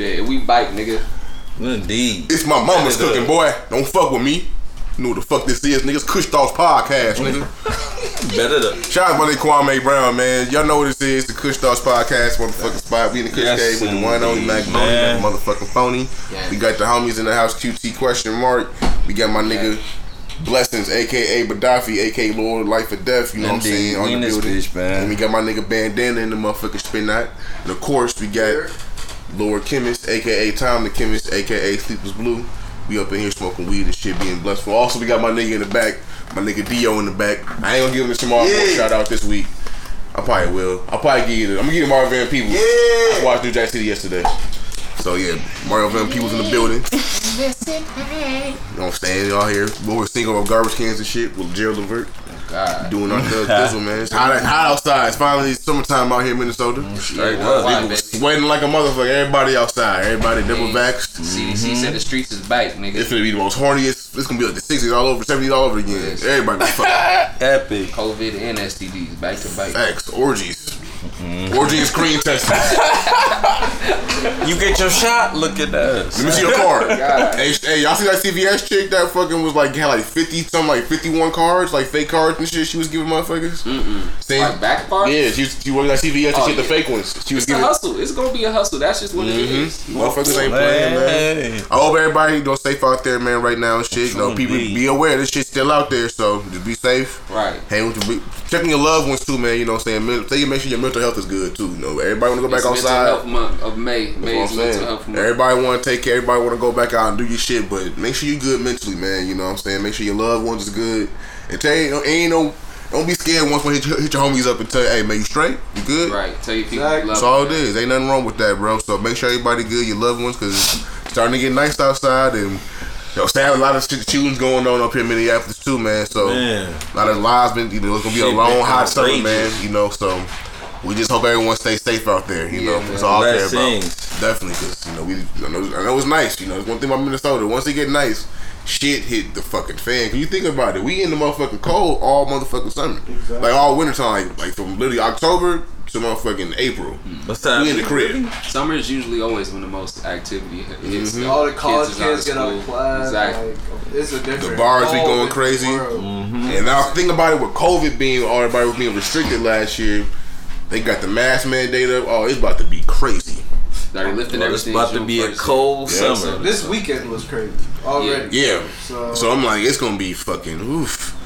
bed. We bike, nigga. Indeed. It's my mama's cooking, boy. Don't fuck with me. You know what the fuck this is, niggas. Kush Talks Podcast, nigga. Better than. Shout out my nigga Kwame Brown, man. Y'all know what this is. The Kush Talks Podcast, motherfucking spot. We in the Kush game with the one only Mac the motherfucking phony. Yes. We got the homies in the house, QT question mark. We got my nigga Blessings, a.k.a. Badafi, a.k.a. Lord Life or Death, you know what I'm saying, on the building. Bitch, man. And we got my nigga Bandana in the motherfucking spin out. And of course, we got Lord Chemist, a.k.a. Tom the Chemist, a.k.a. Sleepless Blue. We up in here smoking weed and shit, being blessed for. Also, we got my nigga in the back, my nigga Dio in the back. I ain't gonna give him some more shout out this week. I probably will. I'll probably give it. I'm gonna give Mario Van Peebles. Yeah. I watched New Jack City yesterday. So yeah, Mario Van Peebles in the building. You know what I'm saying? Y'all here. We were singing on garbage cans and shit with Gerald Levert. Oh, God. Doing our thug dizzle, man. It's hot outside. It's finally summertime out here in Minnesota. Straight up. People sweating like a motherfucker. Everybody outside. Everybody double vaxxed. CDC said the streets is back, nigga. It's gonna be the most horniest. It's gonna be like the 60s all over, 70s all over again. Yes. Everybody fucking epic. COVID and STDs back to back. Facts. Orgies. Mm-hmm. Orgy and screen testing. You get your shot. Look at us. Let me see your card. Hey, y'all see that CVS chick that fucking was like had like 51 cards, like fake cards and shit. She was giving motherfuckers. Like back cards. Yeah, she worked at CVS and shit, the fake ones. She was giving. It's a hustle. It's gonna be a hustle. That's just what it is. Motherfuckers ain't playing, man. I hope everybody don't safe out there, man. Right now and shit. You know, people be aware this shit's still out there. So just be safe. Right. Hey, checking your loved ones too, man. You know what I'm saying. Make sure your mental health is good too. You know, everybody want to go back outside. Mental health month of May. May is mental health month. Everybody want to take care. Everybody want to go back out and do your shit, but make sure you're good mentally, man. You know what I'm saying. Make sure your loved ones is good. And tell you, don't be scared once we hit your homies up and tell you, hey man, you straight, you good. Right. Tell your people. Exactly. That's all it is. Ain't nothing wrong with that, bro. So make sure everybody good. Your loved ones, because it's starting to get nice outside and. Yo, still have a lot of shootings going on up here in Minneapolis too, man. So a lot of lives been, you know, it's gonna be a long hot summer, man. You know, so we just hope everyone stays safe out there. You know, man. It's all out there, bro. Definitely, cause you know I know it's nice. You know, it's one thing about Minnesota. Once it get nice, shit hit the fucking fan. Cause you think about it, we in the motherfucking cold all motherfucking summer, like all wintertime, like from literally October. To motherfucking April. What's that? We in the crib. Summer is usually always when the most activity hits. All the college kids get out of class. Exactly. Like, it's a different. The bars be going crazy. And now think about it with COVID being, all everybody was being restricted last year. They got the mask mandate up. Oh, it's about to be crazy. Like lifting everything. It's about to be a cold summer. This weekend was crazy already. Yeah. So I'm like, it's gonna be fucking oof.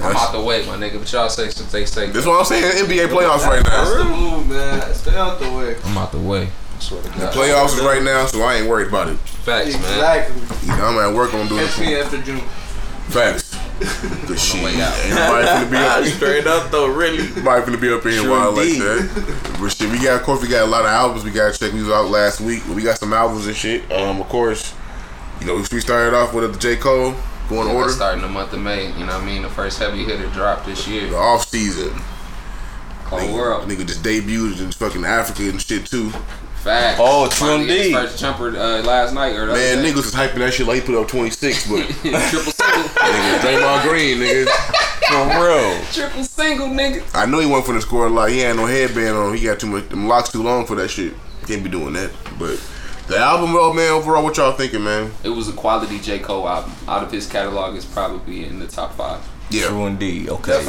I'm out the way, my nigga. But y'all say stay safe. That's what I'm saying. NBA playoffs right now. That's the move, man. Stay out the way. I'm out the way. I swear to God. The playoffs is right now, so I ain't worried about it. Facts, exactly. Man. Exactly. You know, I'm at work on doing this. Catch me after June. Facts. Good shit. Everybody finna be up here. Straight up though, really. Everybody finna be up in here wild like that. But shit, we got, of course, we got a lot of albums we gotta check. We was out last week. We got some albums and shit. Of course, you know, we started off with J Cole. Order. Starting the month of May, you know what I mean? The first heavy hitter dropped this year. The off season. Whole world. Nigga just debuted in fucking Africa and shit too. Facts. Oh, TMD. First jumper last night or the man, other day. Niggas was hyping that shit like he put up 26, but. Triple single. Nigga, Draymond Green, nigga. For real. Triple single, nigga. I know he went for the score a lot. He had no headband on. He got too much. Them locks too long for that shit. Can't be doing that, but. The album, man, overall, what y'all thinking, man? It was a quality J. Cole album. Out of his catalog, it's probably in the top 5. Yeah. True indeed. Okay.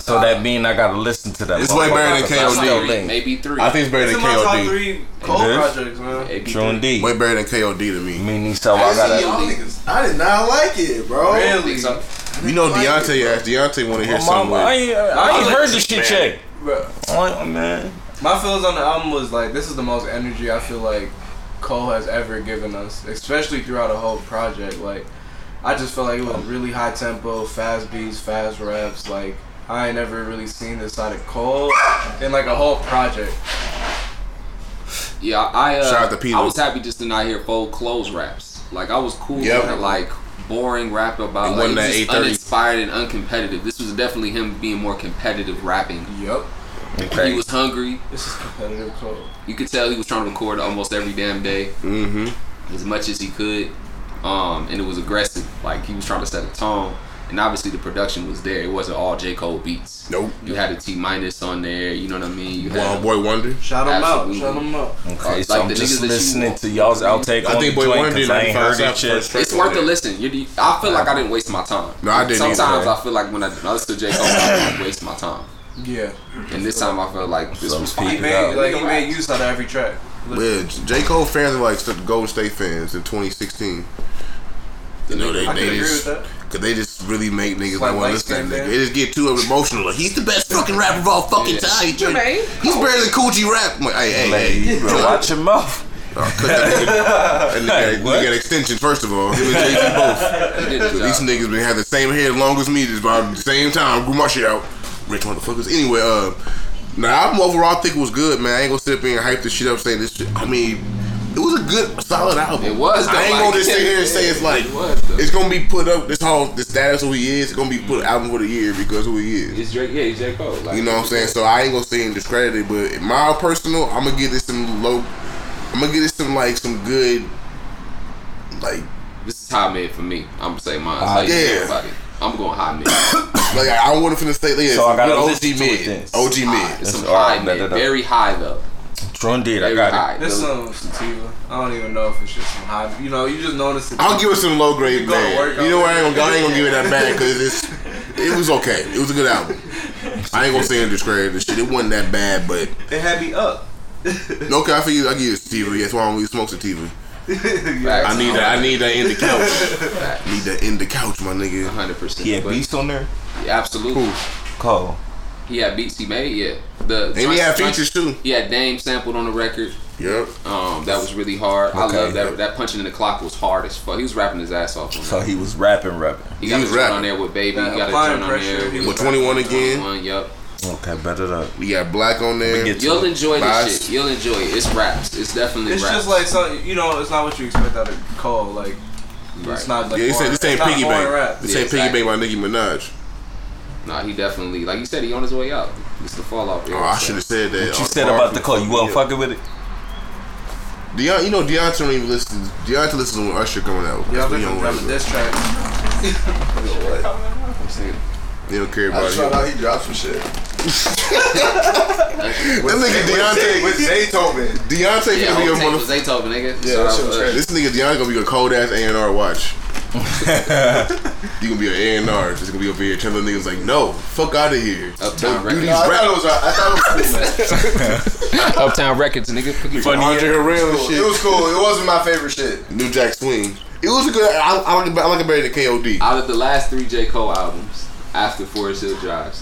So that means I gotta listen to that. It's way better than K.O.D. Maybe 3. I think it's better than K.O.D. Top 3 Cole projects, man. True indeed. Way better than K.O.D. to me. Me neither. I did not like it, bro. Really? You know Deontay wanna hear something. I ain't heard this shit check. Man. My feelings on the album was like, this is the most energy I feel like Cole has ever given us, especially throughout a whole project. Like, I just felt like it was really high tempo, fast beats, fast raps. Like, I ain't never really seen this side of Cole in like a whole project. Yeah, I was happy just to not hear full close raps. Like, I was cool with it, like boring rap about like just uninspired and uncompetitive. This was definitely him being more competitive rapping. Yep. Okay. He was hungry. This is competitive Cole. You could tell he was trying to record almost every damn day, as much as he could, and it was aggressive. Like, he was trying to set a tone. And obviously the production was there. It wasn't all J. Cole beats. Nope. You had a T-minus on there. You know what I mean? You had Boy Wonder. Shout him out. Shout him out. Okay, so I'm just listening to y'all's outtake. I think Boy Wonder did 95 shit. It's worth a listen. I feel like I didn't waste my time. No, I didn't. Sometimes I feel like when I listen to J. Cole, I didn't waste my time. Yeah. And this time I felt like this was peaking out. Like he made use out of every track. Yeah, J. Cole fans are like the Golden State fans in 2016. You know they just, cause they just really make niggas like want to listen to niggas. They just get too emotional. Like he's the best fucking rapper of all fucking time. He's better than Coogee Rap. Like, hey, bro, watch your mouth. That nigga got extension first of all. Him and Jay-Z both. These niggas been had the same hair as long as me. Just about the same time. Grew my shit out. Rich motherfuckers. Anyway, the album overall I think was good, man. I ain't gonna sit up here and hype this shit up saying this shit. I mean, it was a good, solid album. It was. I ain't gonna just sit here and say it's like it's gonna be put up. This whole the status who he is. It's gonna be put album for the year because who he is. It's Drake. Yeah, it's J. Cole. Like, you know what I'm saying? So I ain't gonna say and discredit it, but in my personal, I'm gonna give this some low. I'm gonna give this some like some good. Like this is high mid for me. I'm gonna say mine. Yeah. I'm going high mid. Like I want to finna say this. So I got OG mid. OG mid. It's some high mid. Very high though. True indeed, I got it. This song was sativa. I don't even know if it's just some high. You know, you just notice it. I'll give it some low grade, man. You know what? I ain't gonna give it that bad because it was okay. It was a good album. I ain't gonna say it discredit this shit. It wasn't that bad, but it had me up. No, okay, I feel you. I give it sativa. That's why I don't smoke sativa. I need that in the couch. Need that in the couch, my nigga. 100%. He had beats on there. Yeah, absolutely. Cool. Cole. He had beats he made. Yeah. And he had features too. He had Dame sampled on the record. Yep. That was really hard. Okay, I love that. That punching in the clock was hard as fuck. He was rapping his ass off on that. So he was rapping. He got a joint on there with Baby. He got a joint on there with 21 again. 21, yep. Okay, better up. We got Black on there. You'll enjoy this shit. You'll enjoy it. It's raps. It's definitely raps. It's just like something, you know, it's not what you expect out of Cole. Like, it's not like this ain't Piggy Bank. This ain't Piggy Bank by Nicki Minaj. Nah, he definitely, like you said, he on his way out. It's the fall off. Oh, I should have said that. What you said about the Cole, you weren't fucking with it? You know, Deontay don't even listen. Deontay listens when Usher coming out. Y'all listen to this track. What? I'm saying. They don't care about him. I tried out, he dropped some shit. This nigga Deontay with Zaytoven. Deontay gonna be a motherfucker. Nigga. Yeah, this nigga Deontay gonna be a cold ass A&R watch. You gonna be an A&R, just gonna be over here telling niggas like, no, fuck out of here. Uptown Records. I thought it was cool. Uptown Records, nigga. It was cool. It wasn't my favorite shit. New Jack Swing. It was a good. I like it better than K.O.D. Out of the last 3 J. Cole albums. After Forest Hill Drive,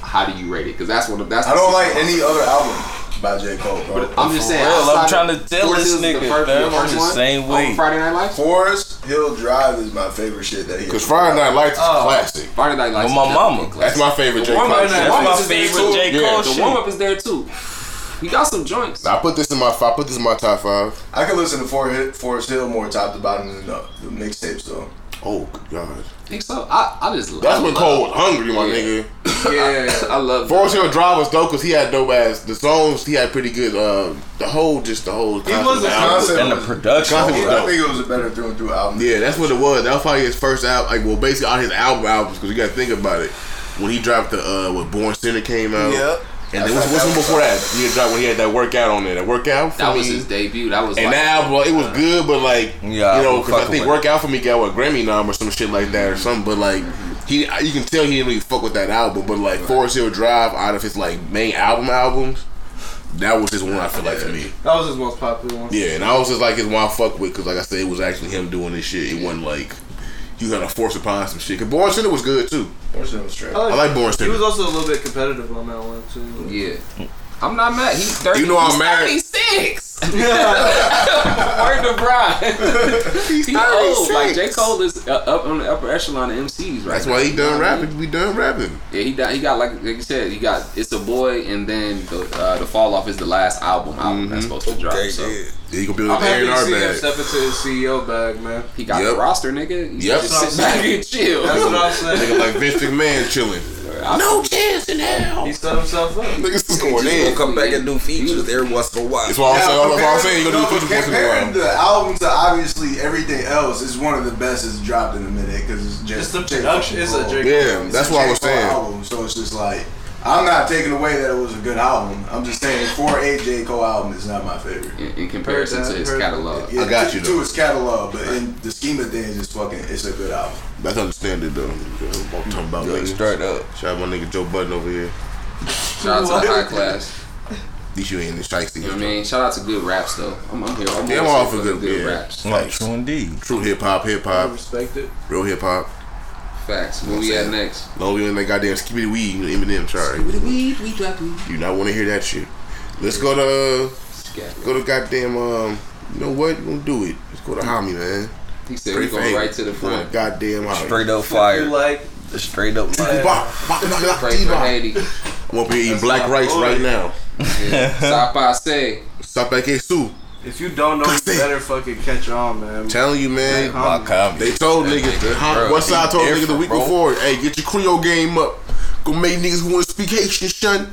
how do you rate it? Because that's one of that's. I don't like any other album by J. Cole, bro. But I'm just saying. I'm trying to tell this nigga. I'm the same way. Friday Night Lights. Forest Hill Drive is my favorite shit that he. Because Friday Night Lights is classic. Friday Night Lights. With my mama. That's my favorite J. Cole. That's my favorite J. Cole. Yeah, the warm up is there too. He got some joints. I put this in my top 5. I can listen to Forest Hill more top to bottom than the mixtapes though. Oh God. Think so? I just love. That's when Cole was hungry, my nigga. Yeah, I love. Forest Hill Drive was dope because he had dope ass. The songs he had pretty good. The whole. It was a concept and the production. I think it was a better through album. Yeah, that's what it was. That was probably his first album. Like, well, basically all his albums because you got to think about it. When he dropped the when Born Sinner came out. Yep. And then what's one before that? He had dropped when he had that workout on there. That workout for me was his debut. That was and like, that album, it was good, but like you know, because I think workout for me got a Grammy nom or some shit like that or something. But like you can tell he didn't really fuck with that album. But like Forest Hill Drive, out of his like main albums, that was his one. I feel like to me, that was his most popular one. Yeah, and I was just like his one I fuck with because like I said, it was actually him doing this shit. It wasn't like. You gotta force upon some shit. Cause Born Sinner was good too. Born Sinner was straight. I like Born Sinner. He was also a little bit competitive on that one too. Yeah, I'm not mad. He's 30. You know I'm mad. 36. Word to Brian. He's 36. Old. Like J. Cole is up on the upper echelon of MCs right. That's now. Why he done rapping. I mean? We done rapping. Yeah, he got like you said. He got It's a Boy, and then the Fall Off is the last album that's supposed to drop. So. Yeah. Yeah, you can build an A&R bag. I'm step into his CEO bag, man. He got the roster, nigga. He just sit back and chill. That's what I'm saying. Nigga like Vince McMahon chilling. No chance in hell. He set himself up. Nigga He's going to come back and do features every once in a while. That's what I'm saying. You're going to do features once in a while. Comparing the album to obviously everything else, is one of the best that's dropped in a minute because it's just the production. It's a Drake. Yeah, that's what I was saying. Album, so it's just like, I'm not taking away that it was a good album. I'm just saying, for a J Cole album, it's not my favorite. In comparison to his catalog. Yeah, I got you, though. To his catalog, but in the scheme of things, it's fucking, it's a good album. That's understandable, though. I'm talking about niggas. Straight up. Shout out my nigga Joe Budden over here. Shout out to the high class. At least you ain't in the strikes together. You know what I mean? Shout out to good raps, though. I'm here. I'm all for good raps. Like, true indeed. True hip-hop. I respect it. Real hip-hop. Facts. What we at next? Long we in that goddamn Skippy Weed Eminem chart. Skippy Weed, we drop weed. You not want to hear that shit. Let's go to goddamn. You know what? We're gonna do it. Let's go to Hami, man. He said we go right to the front. Goddamn Hami. Straight up fire. Like straight up fire. Straight for Haiti. I'm up here eating black rice right now. Sapase. Sapake Sue. If you don't know, you better fucking catch on, man. I'm telling you, man. They told niggas, Westside told niggas the week before, hey, get your Creole game up. Go make niggas who want to speak Haitian, son.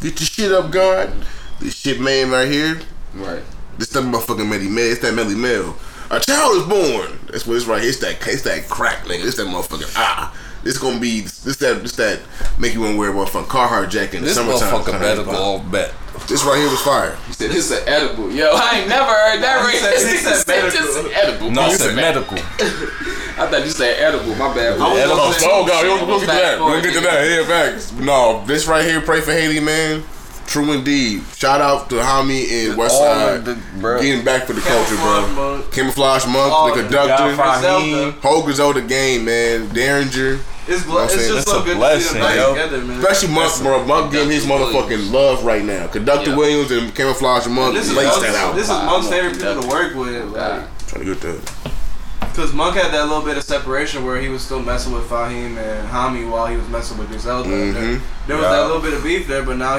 Get your shit up, God. This shit, man, right here. Right. This that motherfucking Melly Mel. It's that Melly Mel. A child is born. That's what it's right here. It's that crack, nigga. It's that motherfucking It's gonna be this that make you want to wear a motherfucking Carhartt jacket in the summertime. This motherfucker better go off bet. This right here was fire. He said this is an edible. Yo, I ain't never heard that right. This is an edible. No, it's a medical. I thought you said edible. My bad. Oh God, you don't get to that. Don't get to that. Yeah, facts. No, this right here, pray for Haiti, man. True indeed. Shout out to Hami and Westside getting back for the culture, bro. Camouflage Monk, the conductor, whole Griselda game, man. Derringer. It's just so good to see them back together, man. Especially Monk, bro. Monk giving his motherfucking love right now. Conductor Williams and Camouflage Monk laced that out. This is Monk's favorite people to work with. Like, trying to get that. Because Monk had that little bit of separation where he was still messing with Fahim and Hami while he was messing with Griselda. Mm-hmm. There was that little bit of beef there, but now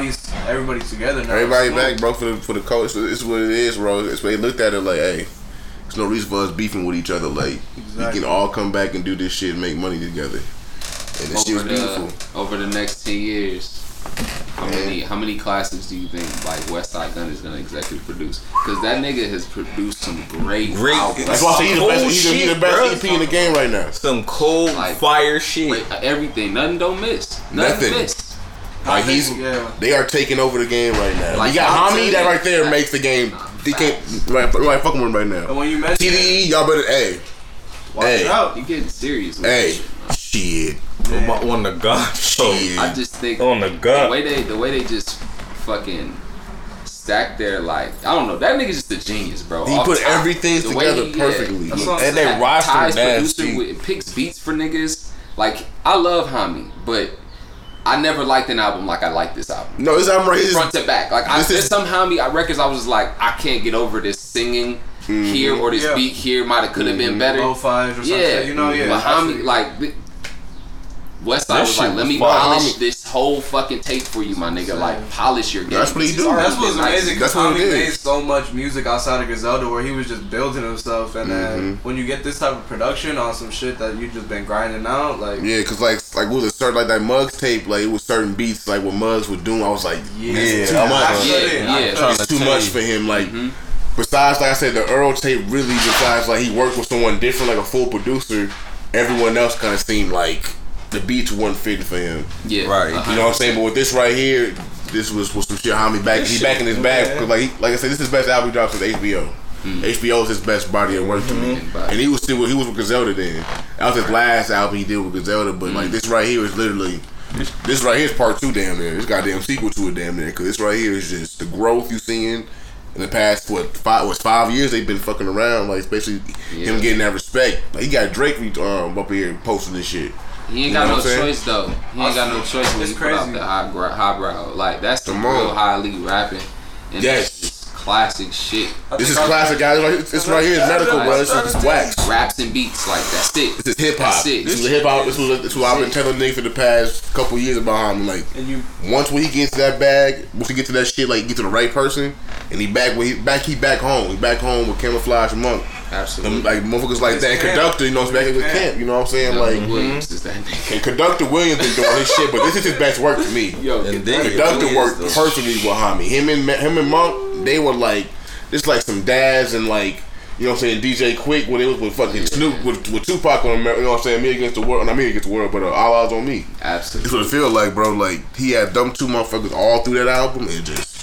everybody's together now. Everybody back, bro, for the coach. It's what it is, bro. It's what they looked at it like, hey, there's no reason for us beefing with each other. Like, we can all come back and do this shit and make money together. And this shit was beautiful. Over the next 10 years, how many classics do you think like Westside Gunn is gonna executive produce? Because that nigga has produced some great albums. That's why he's the best EP in the game right now. Some cold fire shit. Everything, nothing don't miss. Nothing. Like they are taking over the game right now. Like, you got Hami that right there makes the game. They can't right fucking with him right now. And when you mention TDE, y'all better watch out. You getting serious? Shit. On the god shit. I just think on the god the way they just fucking stack their I don't know, that nigga's just a genius, bro. He put everything together perfectly. And they roster nasty. Picks beats for niggas. Like, I love Hami, but I never liked an album like I like this album. No, this album right here, front to back. Like, there's some Hami records I was just like, I can't get over this singing. Mm-hmm. Here or this beat here could have been better. Low fives or something. Yeah, you know, yeah. But Hami, Westside was like, let me polish this whole fucking tape for you, my nigga. Like, polish your game. That's what he do. That's what's amazing. That's what he made so much music outside of Griselda where he was just building himself. And then when you get this type of production on some shit that you just been grinding out, because with a certain that Muggs tape, it was certain beats what Muggs would do. I was like, it's too much. It's too much for him. Besides, I said, the Earl tape really. Besides, he worked with someone different, a full producer. Everyone else kind of seemed like the beats weren't fitting for him. Yeah, right. Uh-huh. You know what I'm saying? But with this right here, this was some shit. Hami back in his bag because, like I said, this is his best album dropped since HBO. Mm. HBO is his best body of work to me, and he was with Griselda then. That was his last album he did with Griselda, but this right here is literally. This right here is part two, damn near. This goddamn sequel to it, damn near. Because this right here is just the growth you seeing. In the past, 5 years they've been fucking around, especially him getting that respect. He got Drake up here posting this shit. He ain't got no choice though. He ain't got no choice when he put out the highbrow. That's the real high league rapping. And that's just classic shit. This is classic, guys. It's right here. It's medical, bro. It's just wax. Raps and beats, that's it. This is hip hop. This is hip hop. This is what I've been telling niggas for the past couple years about him. Once when he gets to that bag, once he gets to that shit, get to the right person, and he back home. He back home with Camouflage Monk. Absolutely. Like motherfuckers like that. And Conductor, you know, it's back in the camp. You know what I'm saying? Like Williams is that nigga. And Conductor Williams is doing his shit, but this is his best work to me. Yo, and Conductor worked personally with Hami. Him and Monk, they were like just like some dads and like, you know what I'm saying, DJ Quick when it was with fucking Snoop with Tupac on America, you know what I'm saying, Me Against the World, not Me Against the World, but All Eyes on Me. Absolutely. That's what it feels like, bro. Like he had them two motherfuckers all through that album. It just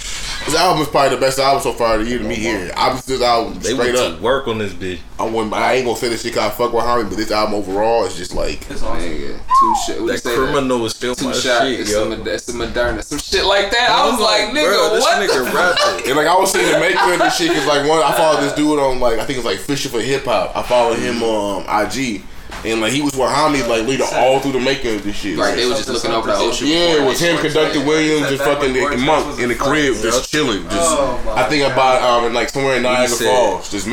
this album is probably the best album so far to you to me here. This album they straight up. They work on this bitch. I ain't gonna say this shit because I fuck with Hami, but this album overall is just like it's awesome. Two shit. That Criminal was still my shit, yo. That's the Moderna, some shit like that. I was like, nigga, bro, what? This nigga rapping. And like I was saying, the maker of this shit because like one, I followed this dude on like I think it's like Fishing for Hip Hop. I followed him on IG. And like he was with Hami like leader all through the making of this shit. Like they was just looking over the ocean. Yeah, it was him, Conductor Williams, just fucking Monk in the crib, just chilling. Just I think about like somewhere in Niagara Falls, just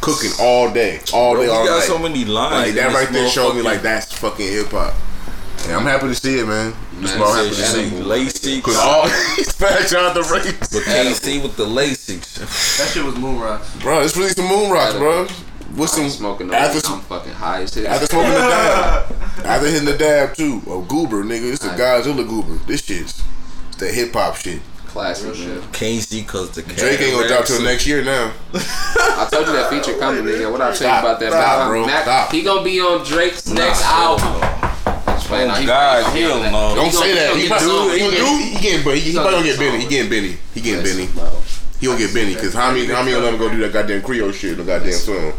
cooking all day, all day. All night. Got so many lines. Like that right there showed me like that's fucking hip hop. Yeah, I'm happy to see it, man. That's what I'm happy to see. Lacey, cause all these facts out the race. But KC with the Laceys. That shit was moon rocks, bro. It's really some moon rocks, bro. What's some smoking the after I'm fucking high as hell. After smoking the dab. After hitting the dab too. A goober, nigga. It's a Godzilla goober. This shit's that hip hop shit. Classic shit. Can't see cause the Drake ain't gonna drop till next year now. I told you that feature coming, nigga. What I tell you about that? Stop, bro. Mac, he gonna be on Drake's next album. God, hell no. Don't say that. He getting Benny. He gonna get Benny cause Hami gonna let him go do that goddamn Creole shit, the goddamn song.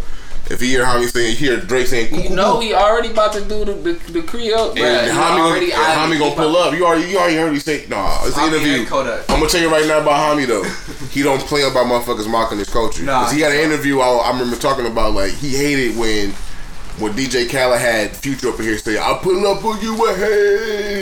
If you hear Hami saying, you hear Drake saying, you know he already about to do the Creole. And Hami gonna pull up. You already heard him say, nah, it's an interview. I'm gonna tell you right now about Hami though. He don't play about motherfuckers mocking his culture. Cause he had an interview I remember talking about like he hated when DJ Khaled had Future up in here say, I pull up on you with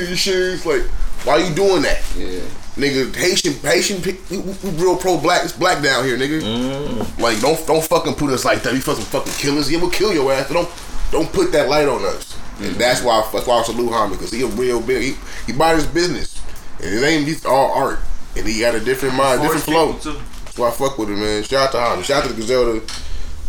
Haitians. Like, why you doing that? Yeah. Nigga, Haitian, we real pro-black. It's black down here, nigga. Like, don't fucking put us like that. We fucking killers. Yeah, we'll kill your ass. But don't put that light on us. And that's why I salute Hami because he a real big. He bought his business, and it ain't it's all art. And he got a different mind, different flow. That's why I fuck with him, man. Shout out to Hami. Shout out to the Griselda.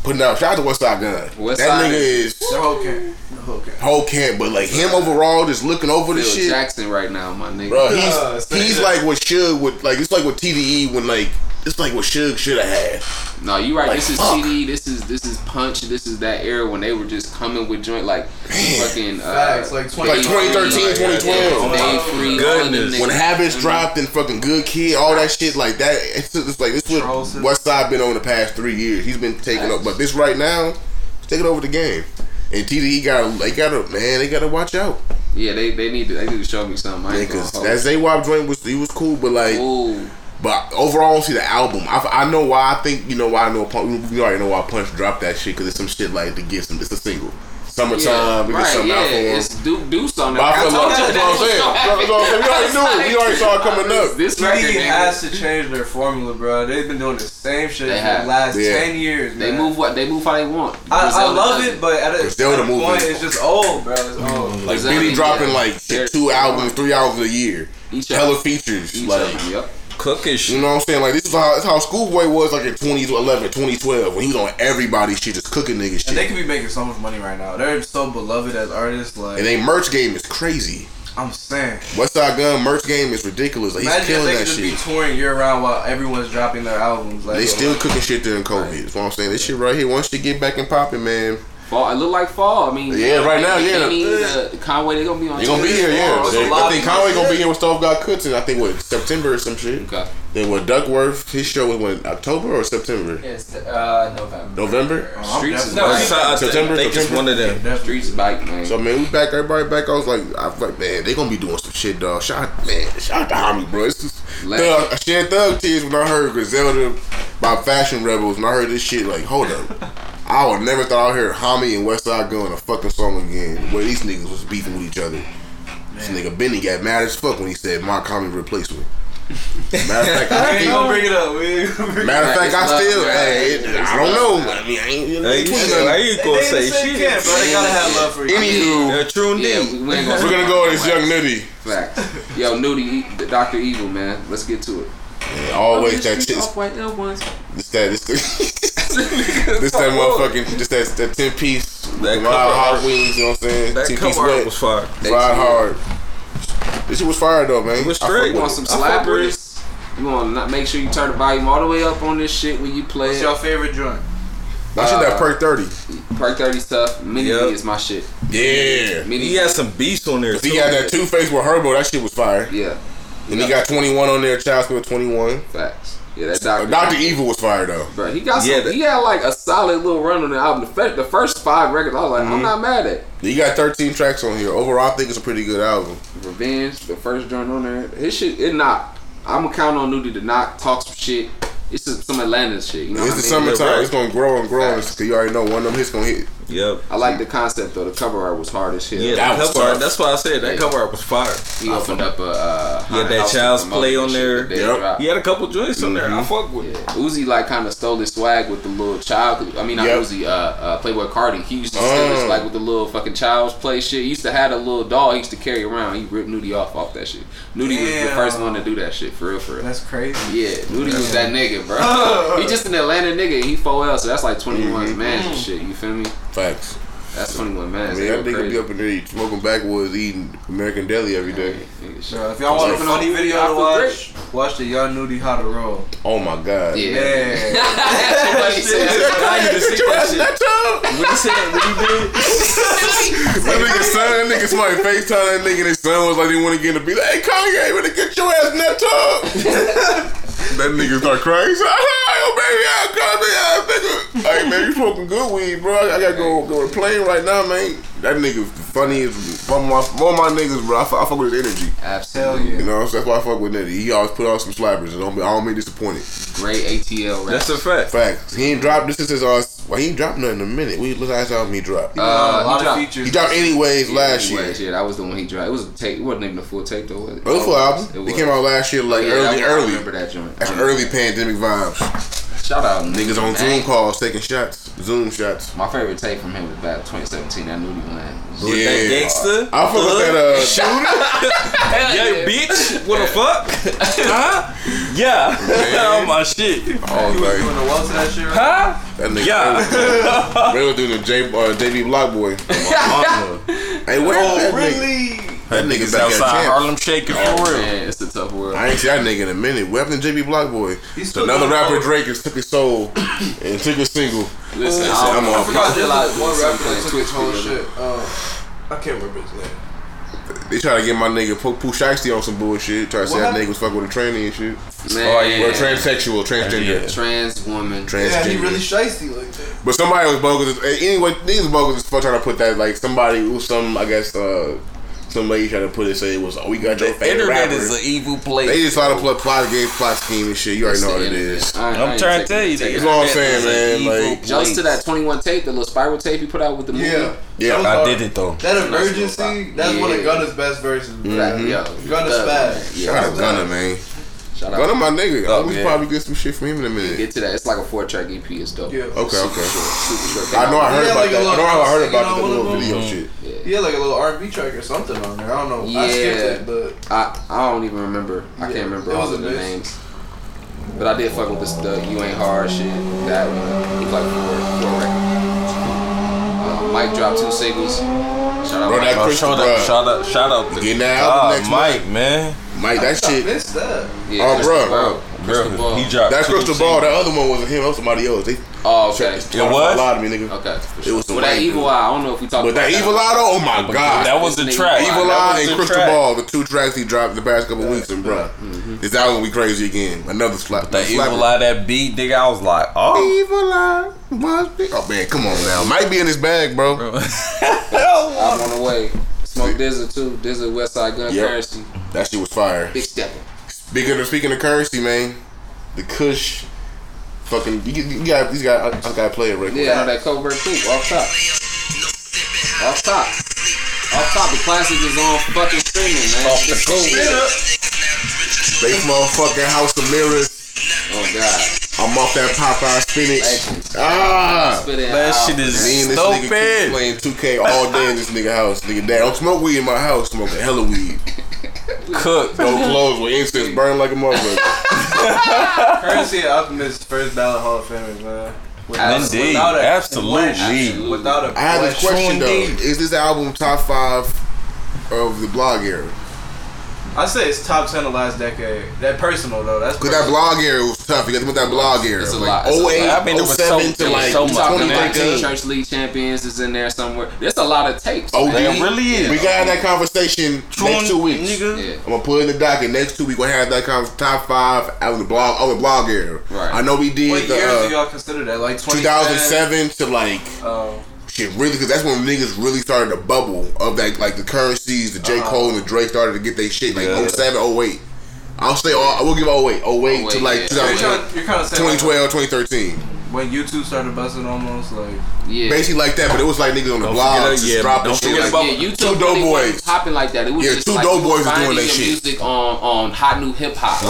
Putting out. Shout out to Westside Gunn. That nigga is the whole camp. But like him overall, just looking over the shit. Jackson right now, my nigga. Bro, he's like what Suge would like. It's like what TDE when like. It's like what Suge should have had. No, you right. Like, this is TDE. This is Punch. This is that era when they were just coming with joint like fucking facts, like 2013, 2012. Goodness. When Habits dropped and fucking Good Kid, all that shit like that. It's like this what Westside been on the past 3 years. He's been taking up, but this right now, he's taking over the game. And TDE they gotta watch out. Yeah, they need to show me something. Yeah, cause that Zay-Wop joint was cool, but like. Ooh. But overall, see the album. I know why. I think you know why. I know Punch. You already know why Punch dropped that shit because it's some shit like to give some. It's a single. Summertime. Yeah, right. Yeah. Out for it's do something. But I feel like that's what I'm saying. We already knew. We already saw it coming up. This TDE has to change their formula, bro. They've been doing the same shit for the last 10 years. Man. They move how they want. I love it, but at a certain point, it's just old, bro. It's old. Like Benny dropping like 2 albums, 3 albums a year. Hella features, like. Yep. Cookish. You know what I'm saying? Like this is how Schoolboy was like in 2011, 2012 when he was on everybody's shit, just cooking niggas shit. And they could be making so much money right now. They're so beloved as artists, like. And they merch game is crazy. I'm saying. Westside Gunn merch game is ridiculous. Like, he's killing that shit. Imagine they could just be touring year round while everyone's dropping their albums. Like, they still cooking shit during COVID. Right. That's what I'm saying. This shit right here, once you get back and popping, man. Fall. It look like fall. I mean, right now, Conway, they're gonna be on. They're gonna be here, I think Conway gonna be here with Stove God Cooks, and I think what September or some shit. Okay. Then with Duckworth, his show was when October or September. It's November. Streets is September. They just one of them. Streets bike, man. So man, we back. Everybody back. I was like, man, they gonna be doing some shit, dog. Shout out to Hami, bro. It's just I shed thug tears when I heard Griselda by Fashion Rebels, and I heard this shit. Like, hold up. I would never thought I'd hear Hami and Westside Gunn a fucking song again where these niggas was beefing with each other. Man. This nigga Benny got mad as fuck when he said my Kwame replacement. Matter of fact, I ain't gonna bring it up. Matter of fact, I still, I don't know. I mean, I ain't gonna say shit. They gotta have love for you. Anywho, true name. We're gonna go with this young Nudie. Fact. Yo, Nudie, Dr. Evil, man. Let's get to it. Yeah, always that shit. It's that. This that motherfucking, just that 10-piece that Wild Hot Wings, you know what I'm saying? That 10-piece wet was fire. Fried hard. This shit was fire though, man. It was straight. You want some slappers? You want to make sure you turn the volume all the way up on this shit when you play. What's your favorite joint? My shit that Perk 30. Perk 30 stuff. Mini is my shit. Yeah. Mini. He had some beats on there too. He had that Two-Face with Herbo. That shit was fire. Yeah. And he got 21 on there. Child School 21. Facts. Yeah, that Dr. Evil was fire though. Bro, he got some, he had like a solid little run on the album. The first 5 records, I was like, I'm not mad at. He got 13 tracks on here. Overall, I think it's a pretty good album. Revenge, the first joint on there. His shit, it not. I'm gonna count on Nudie to not talk some shit. It's just some Atlanta shit. You know it's the summertime. It's gonna grow and grow. Cause you already know one of them hits gonna hit. Yep. I like the concept though. The cover art was hard as shit. Yeah, that was cover art. That's why I said that cover art was fire. He opened up a. He had that Child's Play on there. He had a couple joints on there. I fuck with it. Uzi like kind of stole his swag with the little child. I mean, not Uzi. Playboi Carti. He used to steal his like with the little fucking Child's Play shit. He used to have a little doll. He used to carry around. He ripped Nudie off that shit. Nudie was the first one to do that shit for real. For real. That's crazy. Yeah, Nudie was that nigga, bro. He just an Atlanta nigga. He 4L, so that's like 21 man's and shit. You feel me? Facts. That's 21 man. Yeah, that nigga be up in there smoking backwoods, eating American deli every day. Sure. If y'all want a funny video to watch the Young Nudie How to Roll. Oh my god. Yeah. Somebody said I need to see that shit. What you said? What you did? That nigga son, that nigga somebody FaceTime that nigga and his son was like they want to get in the beat. Like, hey Kanye, where to get your ass nut up? That nigga start crying. He's like, oh, baby, I'll come to y'all, nigga. Hey, man, you smoking good weed, bro. I gotta go to the plane right now, man. That nigga funny as one of my niggas, bro. I fuck with his energy. Absolutely. You know, so that's why I fuck with Nitty. He always put out some slappers. I don't be disappointed. Great ATL rap. That's a fact. Facts. He ain't dropped this. Is his he ain't dropped nothing in a minute. We look at how he dropped. He dropped Anyways last year. Yeah, that was the one he dropped. It was a tape. It wasn't even a full tape though, was it? It was a full album. It came out last year, like early. I remember that joint. That's early pandemic vibes. Shout out niggas on Zoom calls taking shots, Zoom shots. My favorite tape from him was back 2017. That Nudie one. Yeah, that gangster. I fuck with that shooter. Yeah, bitch. What the fuck? Huh? Yeah. Oh my shit. You was doing the well to that shit, right? Huh? That nigga. Yeah. They was doing the JB Block Boy. Hey, where is that nigga? That nigga's outside Harlem shaking for real. Man, it's a tough world. I ain't seen that nigga in a minute. What happened to JB Block Boy? Another rapper, Drake, has took his soul and took his single. Listen, I'm on. I forgot realized one rapper that took his whole shit. I can't remember his name. They try to get my nigga Pooh Shiesty on some bullshit. Try to say that nigga was fucking with a tranny and shit. Man. Oh, yeah. Well, transsexual, transgender. Yeah. Trans woman. Transgender. Yeah, he really shiesty like that. But somebody was bogus. Anyway, these bogus as fuck trying to put that, like, somebody who's some, I guess, somebody tried to put it, say it was, we got your favorite rapper. The internet is an evil place. They just try to plot games, plot scheme and shit. You already know what it is. I'm trying to tell you that. That's what I'm saying, man. Like, just to that 21 tape, the little spiral tape he put out with the movie. Yeah, I did it though. That emergency, that's one of Gunna's best verses. Mm-hmm. Yeah, Gunna's fast. Shout out Gunna, man. Gunna, my nigga. We probably get some shit from him in a minute. Get to that. It's like a 4-track EP. It's dope. Yeah. Okay. Super short. I know I heard about that. The little video shit. Yeah, like a little R&B track or something on there. I don't know. Yeah. I skipped it, but I don't even remember. I can't remember all of the names. But I did fuck with this stuff. You Ain't Hard shit. That one. He like four records. Mike dropped 2 singles. Shout out, bro, Mike. Shout out. Getting that album next Mike, man. Mike, that shit. I missed that. Yeah, oh, bro. He dropped that Crystal Ball. That other one wasn't him. That was somebody else. Okay. It was? Lie to me, nigga. Okay. Sure. It was some that Evil Eye. I don't know if we talked about that. But that Evil Eye, though? Oh, my God. That was the track. Evil Eye and Crystal Ball, the 2 tracks he dropped the past couple weeks. And, bro, this album will be crazy again. Another slap. That Evil Eye, that beat, nigga, I was like, Evil Eye. Oh, man, come on now. Might be in his bag, bro. I'm on the way. Smoke Dizza too. Dizza Westside Gunn Currency. That shit was fire. Big stepper. Speaking of currency, man, the Kush, fucking you got to play it right quick. Yeah, that covert poop off top. The classic is on fucking streaming, man. Off the covert. They motherfucking House of Mirrors. Oh God. I'm off that Popeye spinach. That shit is stupid. This nigga playing 2K all day in this nigga house. Nigga, dad, don't smoke weed in my house. Smoking hella weed. Cook. No clothes with incense burn like a motherfucker. Currency and Optimus, first ballot Hall of Famers, man. Indeed, absolutely. Without a question. I have a question though. Is this album top 5 of the blog era? I say it's top 10 of last decade. That personal though, that's because that blog era was tough. Because with that blog era, it's like 08, I mean, 07 to like 2019. Church League Champions is in there somewhere. There's a lot of tapes. Oh, it really is. We gotta have that conversation next 2 weeks. Yeah. I'm gonna put in the docket next 2 weeks. We're gonna have that conversation. Top 5 out of the blog era. Right. I know we did. What years do y'all consider that? Like 2007 to like. Shit, really, because that's when niggas really started to bubble of that, like the Currencies, the J Cole and the Drake started to get their shit, like 07, 08. I'll say I will give 08 to like 2012, 2013. When YouTube started busting almost like basically like that, but it was like niggas on the blog just dropping shit. Like, YouTube really was popping like that. It was just two like, Doughboys was doing that shit. Music on hot new hip hop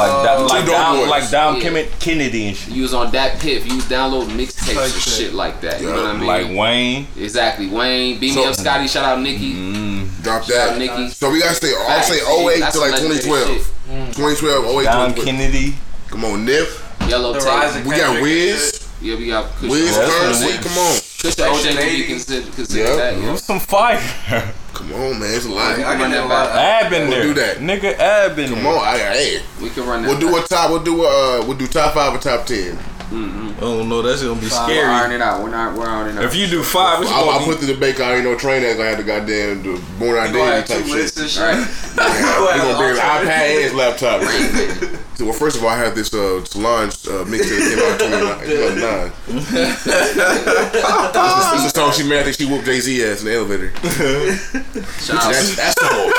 like Dom Kennedy and shit. You was on that piff. You was download mixtapes and shit like that. You know what I mean? Like Wayne. Exactly, Wayne. Beat me up, Scotty. Shout out Nikki. Drop that. Nikki. So we gotta say I'll say 08 to like 2012. 2012, 08, Dom Kennedy. Come on, Nip. Yellow Tape. We got Wiz. Yeah, we got Kush. Wiz Currency. Come on. Kush Talks Podcast. Yeah, some fire. Come on, man. It's a lot. I can run that. Ab in there. We'll do that, nigga. Ab in there. Come on, we can run that. We'll do a top. We'll do top 5 or top 10. Mm-hmm. Oh no, that's gonna be scary. We're ironing out. We're ironing out. If you do 5, it's gonna be... I put the debate. I ain't no train that's gonna have the goddamn Born Identity type shit. All right. We're gonna bring an iPad and his laptop. So, well, first of all, I have this Solange mixtape that came out in 2009. It's a song she made. I think she whooped Jay-Z ass in the elevator. That song was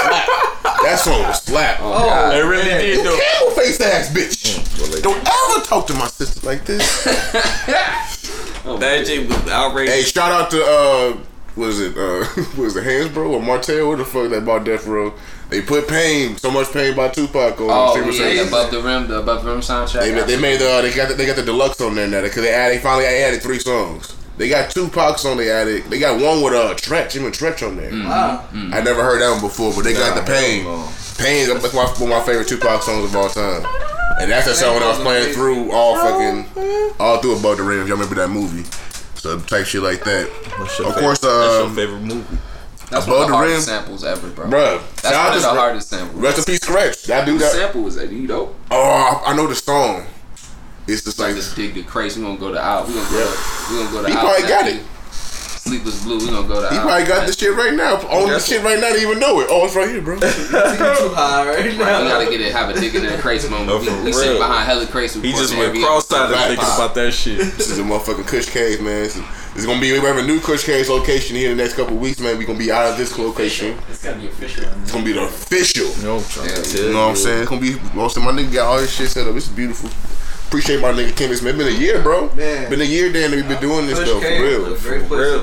slap. That song was slap. Oh, it really did though. You camel face ass bitch. Don't ever talk to my sister like this. That shit was outrageous. Hey, shout out to was it Hansbro or Martell? What the fuck that bought Death Row? They put Pain, so much Pain by Tupac on. The Above the Rim soundtrack. They made they got the deluxe on there now because they finally added 3 songs. They got 2 Pacs on the attic. They got one with Trench, even Trench on there. Wow. Mm-hmm. I never heard that one before, but they got the Pain. That's one of my favorite Tupac songs of all time. And that's that song I was playing through all through Above the Rim. If y'all remember that movie, so type shit like that. That's your favorite movie. That's one of the hardest samples ever, bro. That's one of the hardest samples. Rest in peace, Scratch. That dude. What sample was that? You know? Oh, I know the song. It's just like this dig the crazy. We're gonna go to out. We're gonna go to out. He probably got it. Sleep was blue. We're gonna go to out. He probably got this shit right now. On the shit right now to even know it. Oh, it's right here, bro. You too high right now. We gotta get it. Have a dig in that crazy moment. We sit behind hella crazy. He just went cross-eyed thinking about that shit. This is a motherfucking Kush cave, man. It's gonna be we have a new Kush cave location here in the next couple of weeks, man. We gonna be out of this location. It's gonna be official. It's gonna be the official. You know what I'm saying? It's gonna be most of my nigga got all this shit set up. It's beautiful. Appreciate my nigga Kim. It's been a year, bro. Man. Been a year, Dan. We've been doing this though, for real.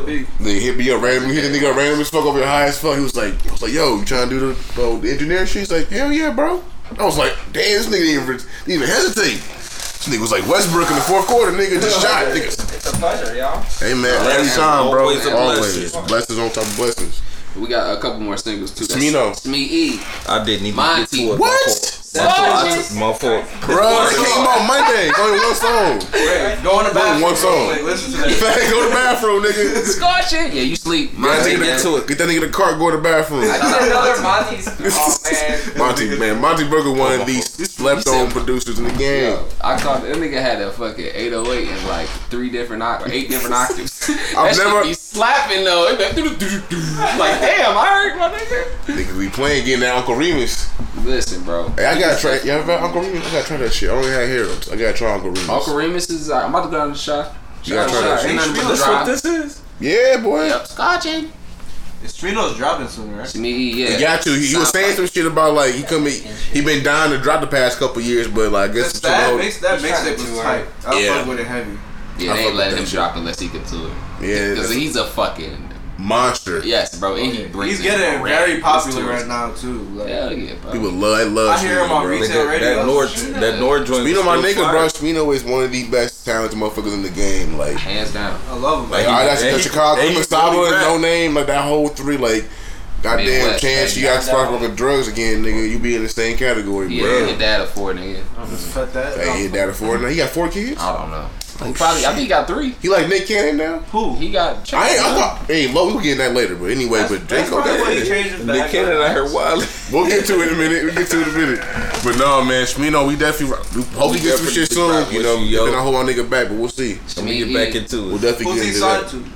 Nigga hit me up random. Hit the nigga random as fuck over your high as fuck. He was like, yo, you trying to do the engineering shit? He's like, hell yeah, bro. I was like, damn, this nigga didn't even hesitate. This nigga was like Westbrook in the fourth quarter, nigga. Just shot, nigga. It's a pleasure, y'all. Hey man, every time, bro. Always. Blessings on top of blessings. We got a couple more singles too. Smee E. I didn't even get to it. What? My fault. Bro, it came out Monday. Only one song. Go in the bathroom. One song. Listen to that. Go to the bathroom, nigga. Scorching. Yeah, you sleep. Get that nigga the cart. Go to the bathroom. I got another Monty's. Oh man. Monty Burger, one of these left-on producers in the game. Yo, I thought that nigga had a fucking 808 in like 8 different octaves. I've never be slapping though. Like damn, I heard my nigga. Niggas be playing getting that Uncle Remus. Listen, bro. Hey, I gotta try. Y'all ever Uncle Remus? I gotta try that shit. I only had heroes. I gotta try Uncle Remus. Uncle Remus is. I'm about to go down the shop. You gotta try that shit. That's what this is. Yeah, boy. Yep. Scotching. It's Trino's dropping soon, right? Yeah. He got to. He was saying some shit about like he been dying to drop the past couple years, but like I guess that makes it was tight. I fuck with it heavy. Yeah, they ain't let him drop unless he can do it. Yeah, because he's a fucking monster. Yes, bro. And he's getting very popular right now too. Like, hell yeah, bro. People love I hear him on retail radio. That Nord joint. Spino, my nigga, bro. Spino is one of the best talented motherfuckers in the game. Like hands down, I love him. Like all that's the Chicago, Masaba, No Name, like that whole 3. Like goddamn chance you got spot on drugs again, nigga. You be in the same category, bro. Yeah, his dad of 4, nigga. He got 4 kids. I don't know. He probably, I think he got three. He like Nick Cannon now? Who? He got Chico. We'll get that later, but anyway, but J Cole got that. Nick Cannon out here wild. We'll get to it in a minute. But no, man, we definitely hope we get some shit soon. You know, we're gonna hold our nigga back, but we'll see. When we get back into it. We'll definitely get into that. Who's he signed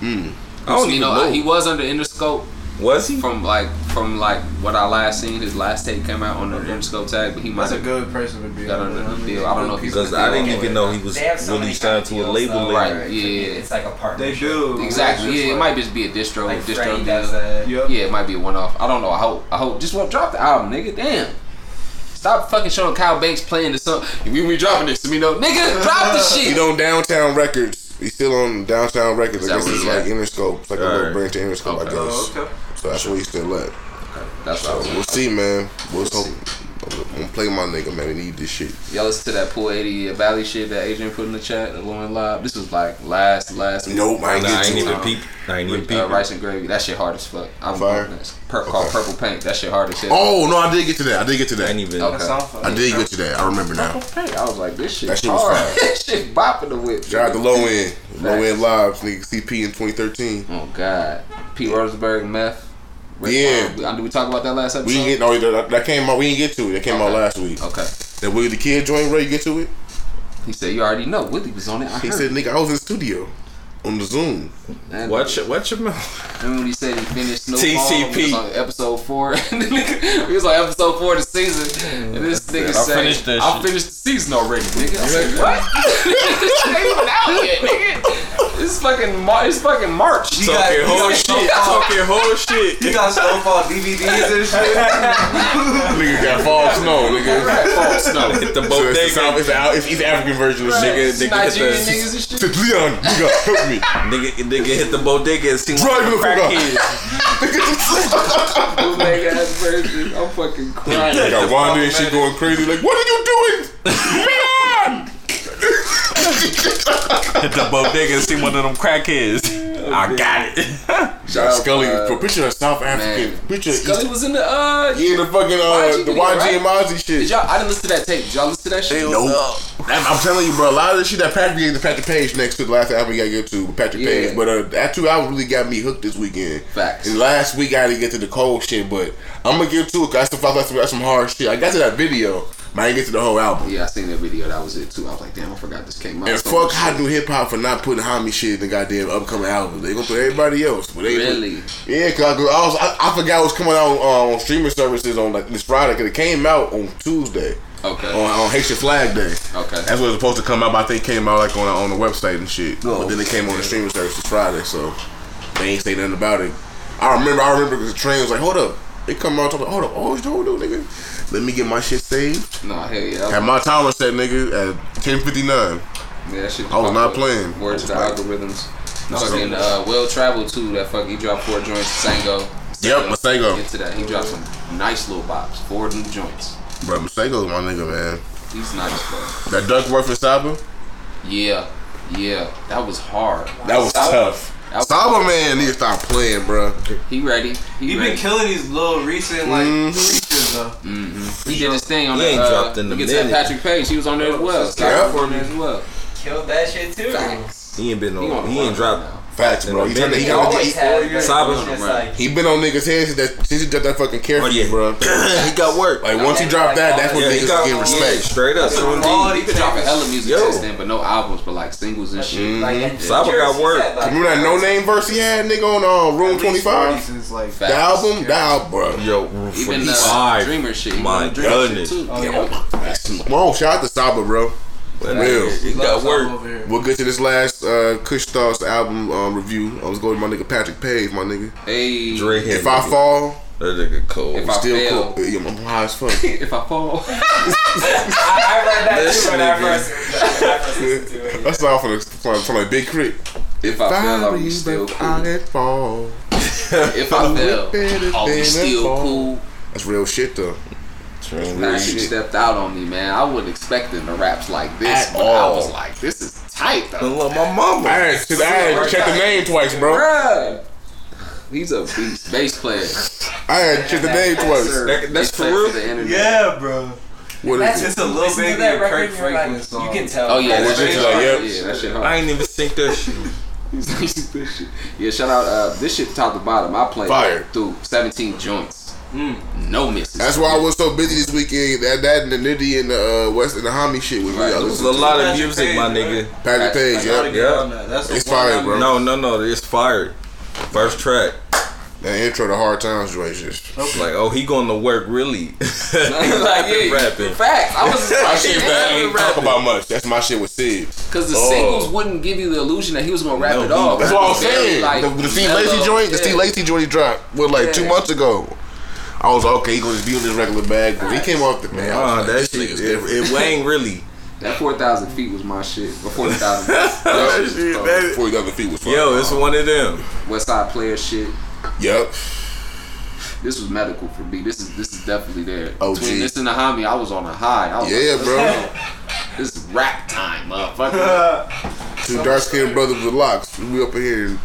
to? I don't even know. He was under Interscope. Was he? From what I last seen, his last tape came out on the Interscope tag, but he might have got under the deal. I don't know if he's because I didn't even know he was really signed to a label later. Right, yeah. It's like a partner. They do. Exactly. Yeah, it might just be a distro. Like distro deal. Yeah, it might be a one-off. I don't know. I hope. Just won't drop the album, nigga. Damn. Stop fucking showing Kyle Banks playing the song. We dropping this to me, though. Nigga, drop the shit. You know, Downtown Records. He's still on Downtown Records. I guess it's like Interscope. It's like a little branch of Interscope, I guess. Okay. So that's where he's still at. Okay. That's so we'll see, man. I'm gonna play my nigga, man. I need this shit. Y'all listen to that Pool 80 Valley shit that Adrian put in the chat, the Lumen Live. This was like last week. Nope, I ain't even peep. Rice and Gravy. That shit hard as fuck. I'm fire. Called Purple Paint. That shit hard as shit. Oh, no, I did get to that. I remember now. Purple Paint. I was like, this shit that hard. That shit bopping the whip. Drive the low end. Low end live. Nigga CP in 2013. Oh, God. Pete Rosenberg, Meth. Did we talk about that last episode? That came out. We didn't get to it. That came out last week. Okay. That Willie the Kid joint. Ready to get to it? He said, "You already know Willie was on it." He said, "Nigga, I was in the studio on the Zoom." Watch your mouth. Remember when he said he finished Snowfall? TCP on episode 4. He was like episode 4 of the season, and this nigga said, "I finished the season already, nigga." I said, "What? This ain't even out yet, nigga." It's fucking March. You got your whole shit. You got Snowfall DVDs and shit. Nigga got fall snow. Nigga fall snow. Hit the boat. It's the African version of shit. Nigga niggas and shit. Leon, nigga, help me. Nigga hit the bodega and see driving the crack kids. Bodega ass version. I'm fucking crying. I got Wanda and she going crazy. Like, what are you doing, man? Hit the bodega and see one of them crackheads. I got it. Scully, picture of South African. Scully was in the the fucking the YG and Mozzie shit. I didn't listen to that tape. Did y'all listen to that shit? No. I'm telling you, bro. A lot of the shit that Patrick gave to Patrick Page next to the last album we got to get to Patrick Page. But that 2 hours really got me hooked this weekend. Facts. And last week I didn't get to the Cole shit, but I'm gonna get to it. Cause I got some hard shit. I got to that video. I didn't get to the whole album. Yeah, I seen that video. That was it too. I was like, damn, I forgot this came out. And fuck how do hip hop for not putting Hami shit in the goddamn upcoming album. They gonna put everybody else. But they really? Yeah, cause I forgot what's coming out on streaming services on like this Friday. Cause it came out on Tuesday. Okay. On Haitian Flag Day. Okay. That's what it was supposed to come out. But I think it came out like on the website and shit. But then it came on the streaming services Friday, so they ain't say nothing about it. I remember because the train was like, hold up. They come out talking, hold up, oh, dude, nigga. Let me get my shit saved. Nah, hell yeah. Had my timer set, nigga, at 10:59. Yeah, that shit. I was not playing. Words to algorithms. Fucking Well Traveled too. That fuck, he dropped 4 joints. Sango. Yep, Masego. Get to that. He dropped some nice little bops. 4 new joints. Bro, Masego's my nigga, man. He's nice, bro. That Duckworth and Saba. Yeah. That was hard. That was tough. Saba man need to stop playing, bro. He ready. He been killing these little recent features though. Mm-hmm. He did his thing on that. He ain't dropped in the middle. Patrick Page, he was on there as well. Scott Ford as well. Killed that shit too. Facts. He ain't been on. He ain't dropped. Facts, bro. He been on niggas' heads since he dropped that fucking Carefree, bro. He got work. Like once he dropped that, that's when niggas get respect. Straight up. He been dropping hella music since then, but no albums, but like singles and shit. Saba got work. Remember that No Name verse he had, nigga, on Room 25? The album, bro. Yo, even the Dreamer shit. My goodness. Whoa, shout out to Saba, bro. Real. He got work. We'll get to this last Kush Talks album review. I was going to my nigga Patrick Page, my nigga. Hey, Drake. If I fall, that nigga cold. If I still cold. I'm high as fuck. If I fall, I read that too when I first. That's all from like Big Crit. If I fell, are you still cool? If I fell, are you still cool? That's real shit though. She stepped out on me, man. I wasn't expecting the raps like this at all. I was like, this is tight though. My mama. I had to check the name twice, bro. Bruh. He's a bass player. I had to check the name twice. That's for real. Yeah, bro. It's a little bit of Kirk Franklin song. You can tell. Oh yeah, that shit hard. Yeah, that shit hard. I ain't even think that shit. Yeah, shout out. This shit top to bottom. I played fire through 17 joints. No misses. That's why I was so busy this weekend. That and the Nitty and the West and the Hami shit was right. It was a lot of music, my nigga. Patrick Page, yeah. It's fire, bro. No, it's fire. First track. That intro to Hard Times joint just like, oh, he going to work really. Rapping. Facts. My shit ain't talk about much. That's my shit with Sid. Because the singles wouldn't give you the illusion that he was going to rap it all. That's what I'm saying. The Steve Lacey joint, he dropped was 2 months ago. I was like, okay, he going to be in this regular bag, but he came off the man. That shit, it ain't really. That 4,000 feet was my shit. Or 40,000 feet. 40,000 feet was fun. Yo, it's one of them. Westside Player shit. Yep. This was medical for me. This is definitely there. Oh, between this and the Hami, I was on a high. Bro. This is rap time, motherfucker. Two dark skinned brothers with locks. We up in here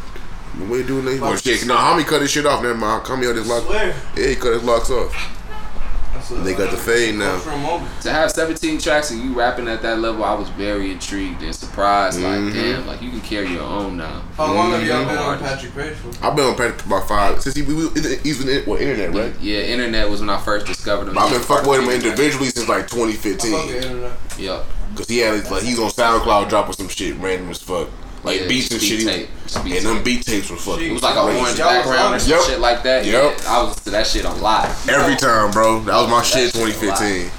and we doing anything. Hami cut his shit off. Never mind. Hami out his locks. Yeah, he cut his locks off. They got the fade now. To have 17 tracks and you rapping at that level, I was very intrigued and surprised. Mm-hmm. Like, damn, like you can carry your own now. How long have y'all been on Patrick Page for? I've been on Patrick about 5 since he's been internet, right? Yeah, internet was when I first discovered him. I've been fucking with him individually since 2015. Yeah, because he had he's on SoundCloud dropping some shit random as fuck. Beats and shit, and them beat tapes were fucking. It was like an orange background and some shit like that. Yep. Yeah, I was to that shit on live every time, bro. That was my shit. 2015,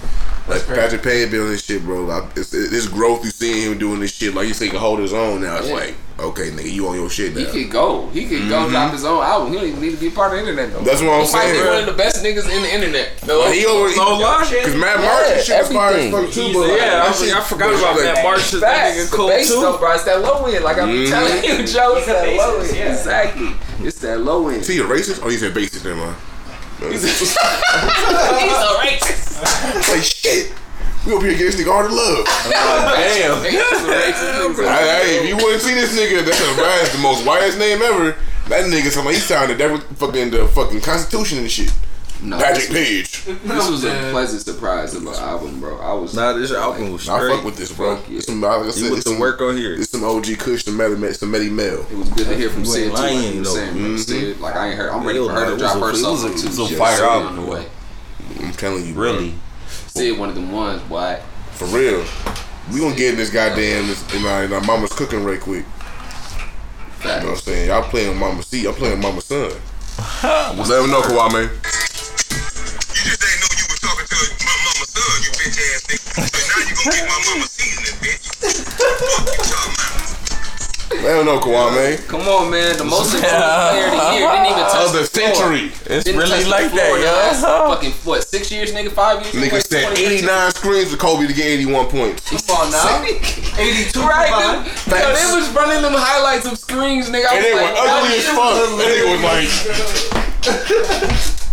Patrick Payne building this shit, bro. It's growth. You seeing him doing this shit, like you see he can hold his own now. It's okay, nigga, you on your shit now. He could go. He could go drop his own album. He don't even need to be part of the internet though. That's what I'm saying. He might be one of the best niggas in the internet. He over because Matt March shit was fire as fuck too. I forgot about Matt March. That nigga cool too. Stuff, bro. It's that low end, like I'm telling you, Joe. It's that low end. Yeah. Exactly. It's that low end. See, a racist? Oh, you said basic, then, man. He's a racist. Like shit. We gonna be against nigga hard to love. Damn. If you wouldn't see this nigga, that's the most whitest name ever. That nigga something he sounded that was fucking the fucking Constitution and shit. No, Patrick Page. This was a pleasant surprise of an album, bro. This album was straight. I fuck with this, bro. Yeah. Some work on here. It's some OG Kush, some Medi Mel. It was good to hear from Sid too. I ain't heard. I'm ready for her to drop her song too. It was a fire album in a way. I'm telling you, really. Sid one of them ones, why? For real. We gonna get in this goddamn in our mama's cooking right quick. You know what I'm saying? Y'all playing Mama C. Y'all playing Mama Son. Let him know, Kwame. You just ain't know you were talking to my mama's son, you bitch ass nigga. But now you gonna get my mama seasoning, bitch. Fuck you talking about. I don't know, Kwame. Come on, man. The most important player of the year didn't even touch the century. It's really like that, yo. Fucking 6 years, nigga? 5 years? Nigga said 89 screens for Kobe to get 81 points. Come on now. 82 right now. Yo, they was running them highlights of screens, nigga. And they were ugly as fuck. And they was like...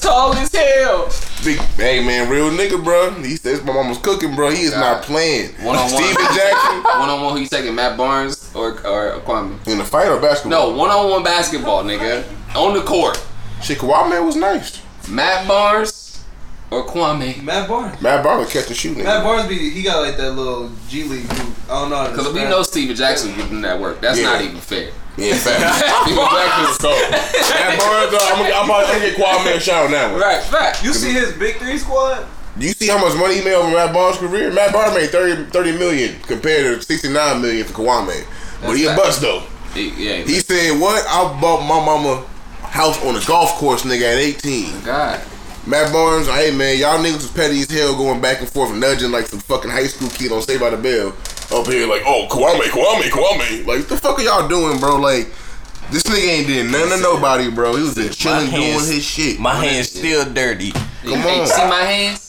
tall as hell. Big man, real nigga, bro. He says my mama's cooking, bro. He is not playing. One-on-one. Steven Jackson. One-on-one, who you taking, Matt Barnes or Kwame? In the fight or basketball? No, one-on-one basketball, nigga. On the court. Shit, Kwame was nice. Matt Barnes or Kwame? Matt Barnes. Matt Barnes was catching shooting. Matt Barnes, he got that little G League move. I don't know. Because we know Steven Jackson giving that work. That's not even fair. Yeah, facts. I'm about to get Kwame a shout now. Right, fact. You see his big three squad? You see how much money he made over Matt Barnes' career? Matt Barnes made 30 million compared to 69 million for Kwame. But he a bust though. He said, what? I bought my mama house on a golf course, nigga, at 18. God. Matt Barnes, hey man, y'all niggas was petty as hell going back and forth and nudging like some fucking high school kid on Saved by the Bell. Up here like, oh, Kwame. Like, what the fuck are y'all doing, bro? Like, this nigga ain't did nothing to nobody, bro. He was just chilling doing his shit. My hands still dirty. Come on. See my hands?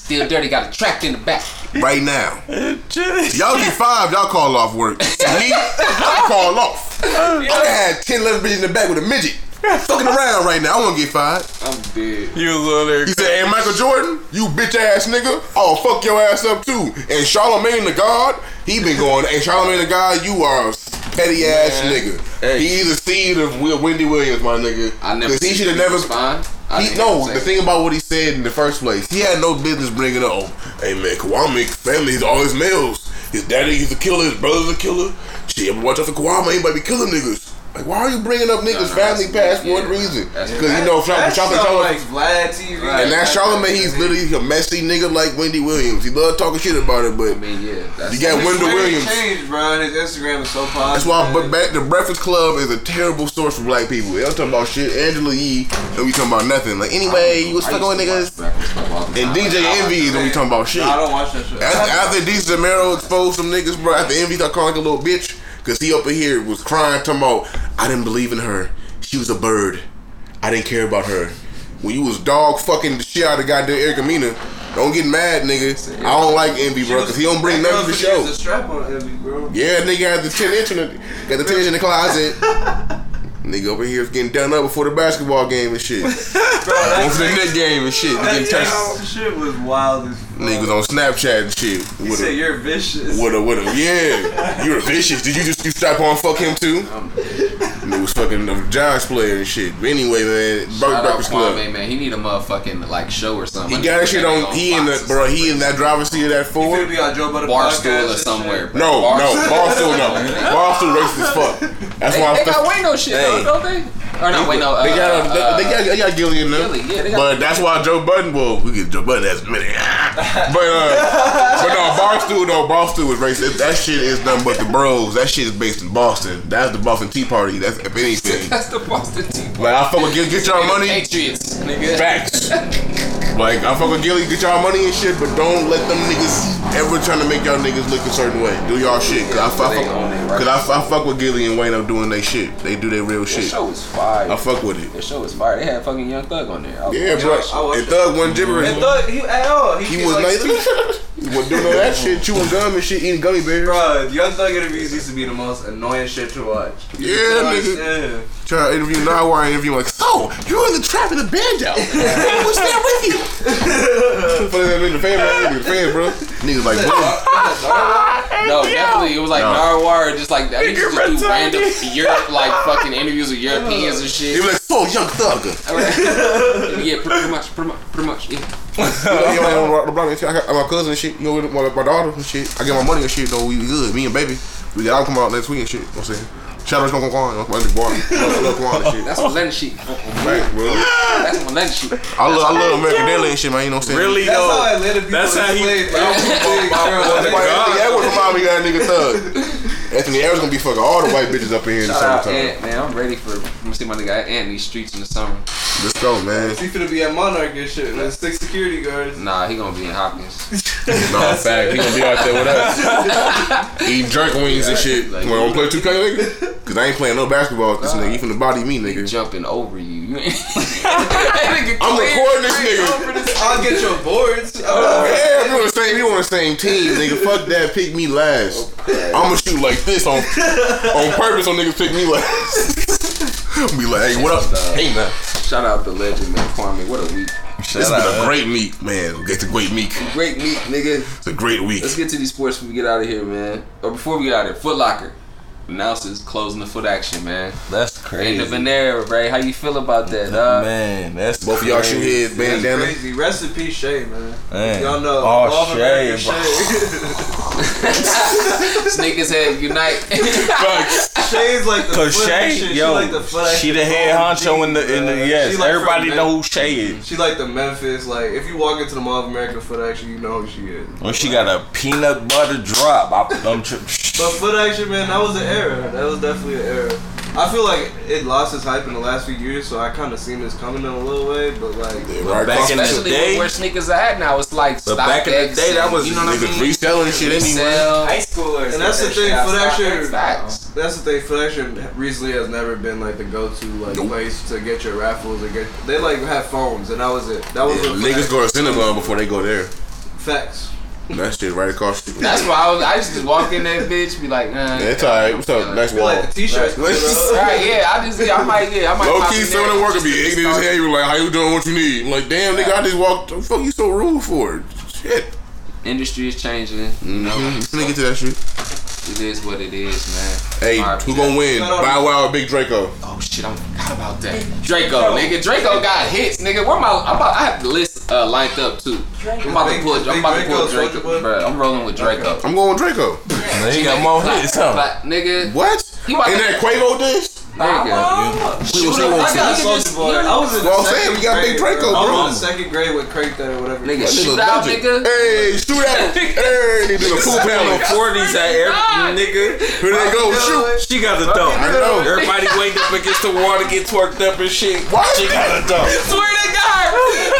Still dirty. Got a track in the back. Right now. Y'all get 5, y'all call off work. Me, I call off. I had 10 little bitches in the back with a midget. Fucking around right now. I wanna get fired. I'm dead. You was on there. He said, hey, Michael Jordan, you bitch ass nigga, I'll fuck your ass up too. And Charlemagne the God, he been going, hey, Charlemagne the God, you are a petty ass nigga. Hey. He the seed of Wendy Williams, my nigga. I never. Cause he should have never. The thing about what he said in the first place, he had no business bringing up, hey man, Kwame's family, he's all his males. His daddy, he's a killer. His brother's a killer. Shit, ever watch out for Kwame? He might be killing niggas. Like, why are you bringing up niggas' family past for one reason? Because, like Vlad TV. Right. And that's Charlamagne. He's literally a messy nigga like Wendy Williams. He loves talking shit about it, but you got Wendy Williams. Changed, bro. His Instagram is so positive. That's why the Breakfast Club is a terrible source for black people. They'll talk about shit. Angela Yee, and we talking about nothing. Like, anyway, you was fucking with niggas. And DJ Envy, and we talking about shit. No, I don't watch that shit. After DJ Zamero exposed some niggas, bro, after Envy started calling like a little bitch. Cause he up in here was crying, talking about I didn't believe in her. She was a bird. I didn't care about her. When you was dog fucking the shit out of goddamn Eric Amina, don't get mad, nigga. See, I don't like Envy, bro, cause he don't bring nothing to the show. There's a strap on Envy, bro. Yeah, nigga had the 10-inch in the closet. Nigga over here is getting done up before the basketball game and shit. Bro, that's the Knicks game and shit. Shit was wild as fuck. Niggas on Snapchat and shit. You said you're vicious. Yeah. You're vicious. Did you strap on fuck him too? It was fucking a Giants player and shit. But anyway, man, Breakfast Club. Kwame, man, he need a motherfucking like show or something. He got that shit on. He in that driver's seat of that Ford. He be on Joe Budden Barstool or somewhere. Barstool racist as fuck. That's why they got Wayno shit. Hey. Don't they? Or not Wayno. They got Gillian now. But that's why Joe Budden. Well, we get Joe Budden as many. But no, Barstool though. Barstool was racist. That shit is nothing but the bros. That shit is based in Boston. That's the Boston Tea Party. That's if anything. That's the Boston Tea Party. Like, I fuck with Gilly, get y'all money. Patriots, nigga. Facts. Like, I fuck with Gilly, get y'all money and shit, but don't let them niggas ever trying to make y'all niggas look a certain way. Do y'all shit. Cause I fuck with Gilly and Wayne up doing they shit. They do their real shit. The show is fire. I fuck with it. The show is fire. They had fucking Young Thug on there. Bro. And Thug wasn't gibberish. And Thug, he was nice. Well, doing all that shit, chewing gum and shit, eating gummy bears. Bro, Young Thug interviews used to be the most annoying shit to watch. Yeah, nigga. Trying to interview now, where I interview like, so you're in the trap in the band out. What's that with you? the fan, bro. Niggas like, no, definitely. It was like Narwhal, just like that. He used to do random Europe, like fucking interviews with Europeans and shit. He was like, so Young Thug. Yeah, pretty much. Yeah. My cousin and shit, you know, my daughter and shit. I get my money and shit, though. We good. Me and Baby, we got to come out next week and shit. You know what I'm saying? Shout out to Kwan and shit. That's my Lennon shit. Right, bro. That's my Lennon shit. I love American Deli and shit, man. You know what I'm saying? Really, though. That's how he played. That would remind me of that nigga Thug. Anthony Aaron's going to be fucking all the white bitches up in here in the summertime. Man, I'm ready for I'm going to see my nigga Ant in these streets in the summer. Let's go, man. He's gonna be at Monarch and shit with 6 security guards. Nah, he gonna be in Hopkins. No, in fact, he gonna be out there with us. Eating jerk wings and shit. Like, wanna play 2K, nigga? Cause I ain't playing no basketball with this nigga. You finna body me, nigga. Jumping over you. I'm recording this nigga. I'll get your boards. Yeah, we on the same team, nigga. Fuck that, pick me last. I'ma shoot like this on purpose on niggas pick me last. Be like, hey, what up? Hey, man. Shout out the legend, man, Kwame. What a week. This has been a great week, man. It's a great week. Great week, nigga. It's a great week. Let's get to these sports when we get out of here, man. Or before we get out of here, Foot Locker announces closing the Foot Action, man. That's crazy. End of an era, right? How you feel about that, dog? Man, that's both crazy. Of y'all shoe head bandana. That's crazy. Rest in peace, Shay, man. Y'all know. Oh, Shay. Sneakers head unite. Shay's like the Foot Action. She like the Foot Action. She the head honcho in the yes. She like everybody know who Shay is. She like the Memphis. Like, if you walk into the Mall of America Foot Action, you know who she is. Well, she got a peanut butter drop. But Foot Action, man, that was an era. That was definitely an era. I feel like it lost its hype in the last few years, so I kind of seen this coming in a little way, but like... Right back in the day... where sneakers are at now, it's like... But back in the day, that was... You know what I mean? Reselling shit anyway. High schoolers. And that's the thing, Foot Action recently has never been like the go-to like place to get your raffles or get... They like have phones, and that was it. That was niggas go to cinema before they go there. Facts. That shit right across the street. That's why I used to just walk in that bitch, be like, nah. That's alright. What's up? Next wall. Like the t-shirts. Right? Yeah. I might. Low key, some of the work would be ignorant as hell. You were like, how you doing? What you need? I'm like, damn, nigga, I just walked. What the fuck you so rude for? Shit. Industry is changing. You know. Let me get to that shit. It is what it is, man. Hey, who gonna win? Bow Wow or Big Draco? Oh shit, I'm. forgot about that. Draco got hits, nigga. I have the list lined up too. I'm about to pull Draco, bro. I'm rolling with Draco. Okay. I'm going with Draco. Yeah, he got more hits, huh? Nigga, what? In that Quavo dish? There you go. We got big Draco, bro. I was in second grade with Craig or whatever. Nigga, shoot out, nigga. Hey, shoot out. Hey, nigga, pool pound on 40s at every nigga. Here they go, shoot. She got the dope. Everybody wake up against the water, get twerked up and shit. What? She got the dope. Swear to God.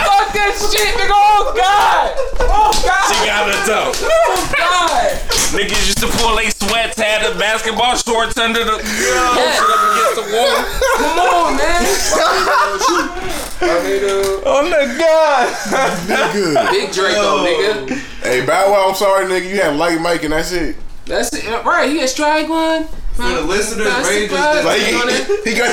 Fuck that shit, nigga. Oh, God. Oh, God. She got the dope. Oh, God. Niggas used to pull a sweats, had the basketball shorts under the... The water. Come on, man. Oh my God. Nigga. Big Draco, nigga. Hey, Bow Wow, I'm sorry, nigga. You have Light Mike and that's it. That's it. Right, he has Strike One. For the listeners, Rangers, like, he got that shit. He got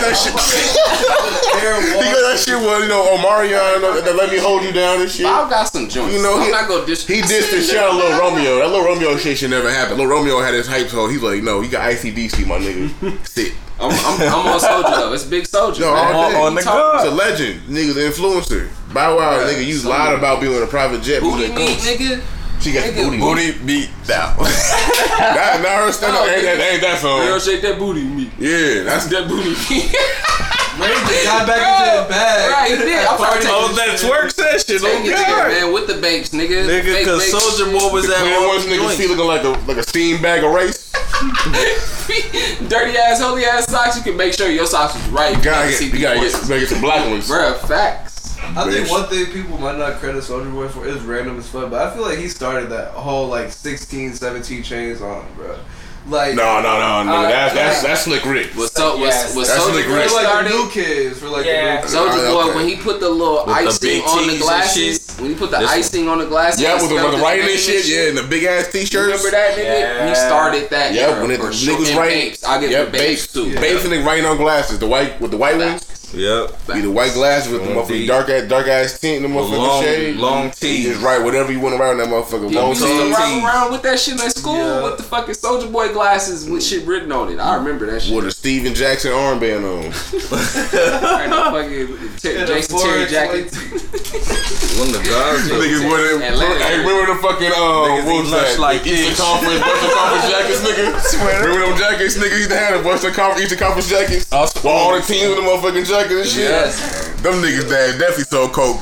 that shit. Well, you know, Omarion that let me hold you down and shit. Bob got some joints. You know, I'm not gonna diss. He dissed the shit out of Lil Romeo. That Lil Romeo shit should never happen. Lil Romeo had his hype told. He's like, no, he got ICDC, my nigga. Sit. I'm on Soulja though. It's Big Soulja. No, on the it's a legend, nigga. The influencer. Bow Wow, right, nigga. You lied about being on a private jet. Booty meat, nigga. She got booty beat down. Now her stand up ain't that song. Girl, shake that booty meat. Yeah, that's that booty meat. Ranger got back into the bag. Right, he did. I'm trying to hold that twerk session. Take it there, man, with the banks, nigga. Nigga, cause Soulja Boy was at one. The nigga see looking like a steam bag of rice. Dirty ass, holy ass socks. You can make sure your socks is right. You gotta get some black ones. Bruh, facts. I think one thing people might not credit Soulja Boy for is random as fuck, but I feel like he started that whole like 16, 17 chains on, bro. Like no, that's Slick Rick. That's Slick Rick. Like new kids for like the new Soulja Boy when he put the little icing on the glasses. When he put the icing on the glasses, yeah, with the writing and shit, yeah, and the big ass t-shirts. Remember that nigga? Yeah. He started that. Yeah, when the niggas writing, I get the babes too. Babes and they writing on glasses, the white ones. Yep. Be the white glass with the motherfucking dark ass tint in the motherfucking shade. Long tee. Just write whatever you want around that motherfucker. Yeah, long tee. You used to ride around with that shit in school with the fucking Soulja Boy glasses with shit written on it. I remember that shit. With a Steven Jackson armband on. Jason Terry jacket. One of the guys. Remember the fucking rules like Eastern Conference jackets, nigga. Remember them jackets, nigga? Used to have the Eastern Conference jackets. All the teams with the motherfucking jackets. And shit. Yes. Them niggas dad definitely sold coke.